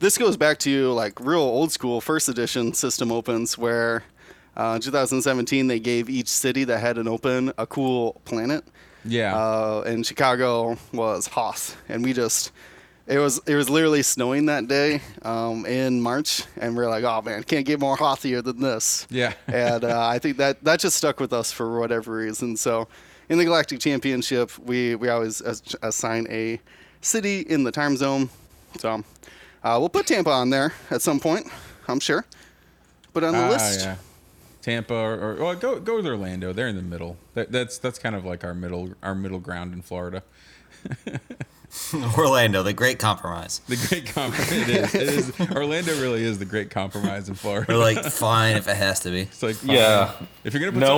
This goes back to like real old school first edition system opens, where in 2017 they gave each city that had an open a cool planet. Yeah. And Chicago was Hoth, and we just. It was literally snowing that day in March, and we were like, oh, man, can't get more hothier than this. Yeah. And I think that just stuck with us for whatever reason. So in the Galactic Championship, we always assign a city in the time zone. So we'll put Tampa on there at some point, I'm sure. Put on the list. Yeah. Tampa or go with Orlando. They're in the middle. That's kind of like our middle ground in Florida. Orlando, the great compromise. The great compromise. It is. Orlando really is the great compromise in Florida. We're like, fine if it has to be. It's like, fine. Yeah. If you're gonna put no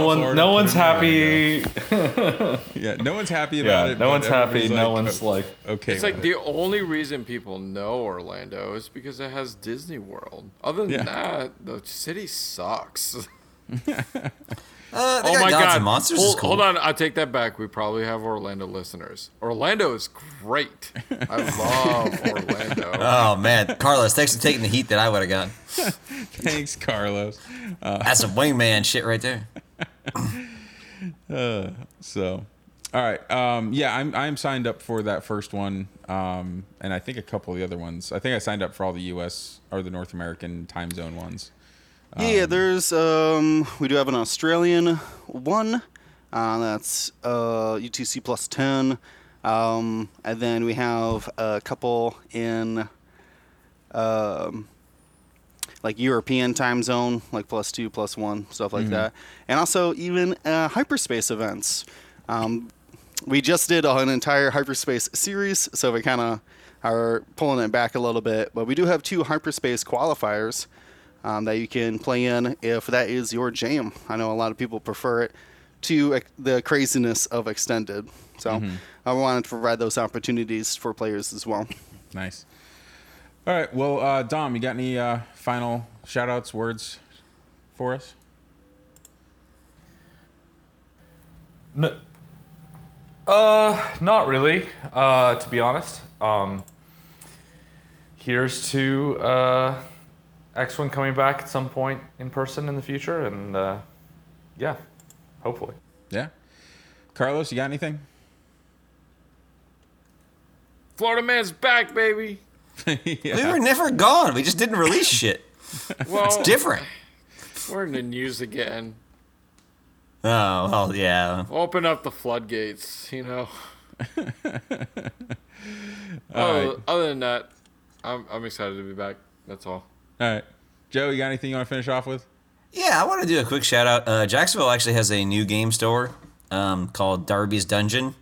one's happy. Yeah, no one's happy about it. No one's happy. No one's like okay. It's like the only reason people know Orlando is because it has Disney World. Other than that, the city sucks. Oh my God! Monsters is cool. Hold on, I take that back. We probably have Orlando listeners. Orlando is great. I love Orlando. Oh man, Carlos, thanks for taking the heat that I would have gotten. Thanks, Carlos. That's some wingman shit right there. All right, I'm signed up for that first one, and I think a couple of the other ones. I think I signed up for all the U.S. or the North American time zone ones. Yeah, there's we do have an Australian one, that's UTC +10, and then we have a couple in like European time zone, like +2, +1, stuff like that, and also even hyperspace events. We just did an entire hyperspace series, so we kind of are pulling it back a little bit, but we do have two hyperspace qualifiers. that you can play in if that is your jam. I know a lot of people prefer it to the craziness of Extended. So I wanted to provide those opportunities for players as well. Nice. All right. Well, Dom, you got any final shout-outs, words for us? No. Not really, to be honest. Here's to X-Wing coming back at some point in person in the future, and yeah, hopefully. Yeah. Carlos, you got anything? Florida Man's back, baby. Yeah. We were never gone. We just didn't release shit. Well, it's different. We're in the news again. Oh, well, yeah. Open up the floodgates, you know. Other than that, I'm excited to be back. That's all. All right. Joe, you got anything you want to finish off with? Yeah, I want to do a quick shout-out. Jacksonville actually has a new game store called Darby's Dungeon,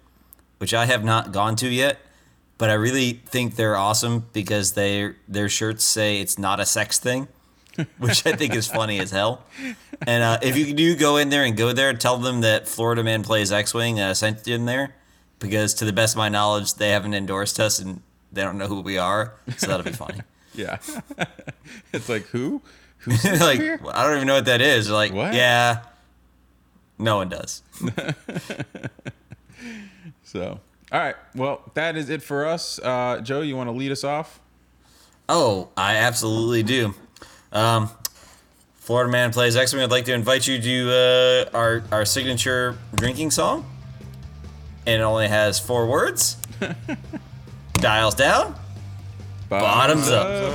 which I have not gone to yet, but I really think they're awesome because their shirts say it's not a sex thing. Which I think is funny as hell. And if you do go in there and tell them that Florida Man Plays X-Wing sent you in there, because to the best of my knowledge, they haven't endorsed us and they don't know who we are. So that'll be funny. Yeah. It's like, who? Who's like, here? I don't even know what that is. They're like, what? Yeah, no one does. So, all right. Well, that is it for us. Joe, you want to lead us off? Oh, I absolutely do. Florida Man Plays X-Men. I'd like to invite you to our signature drinking song. And it only has 4 words. Dials down. Bottoms up.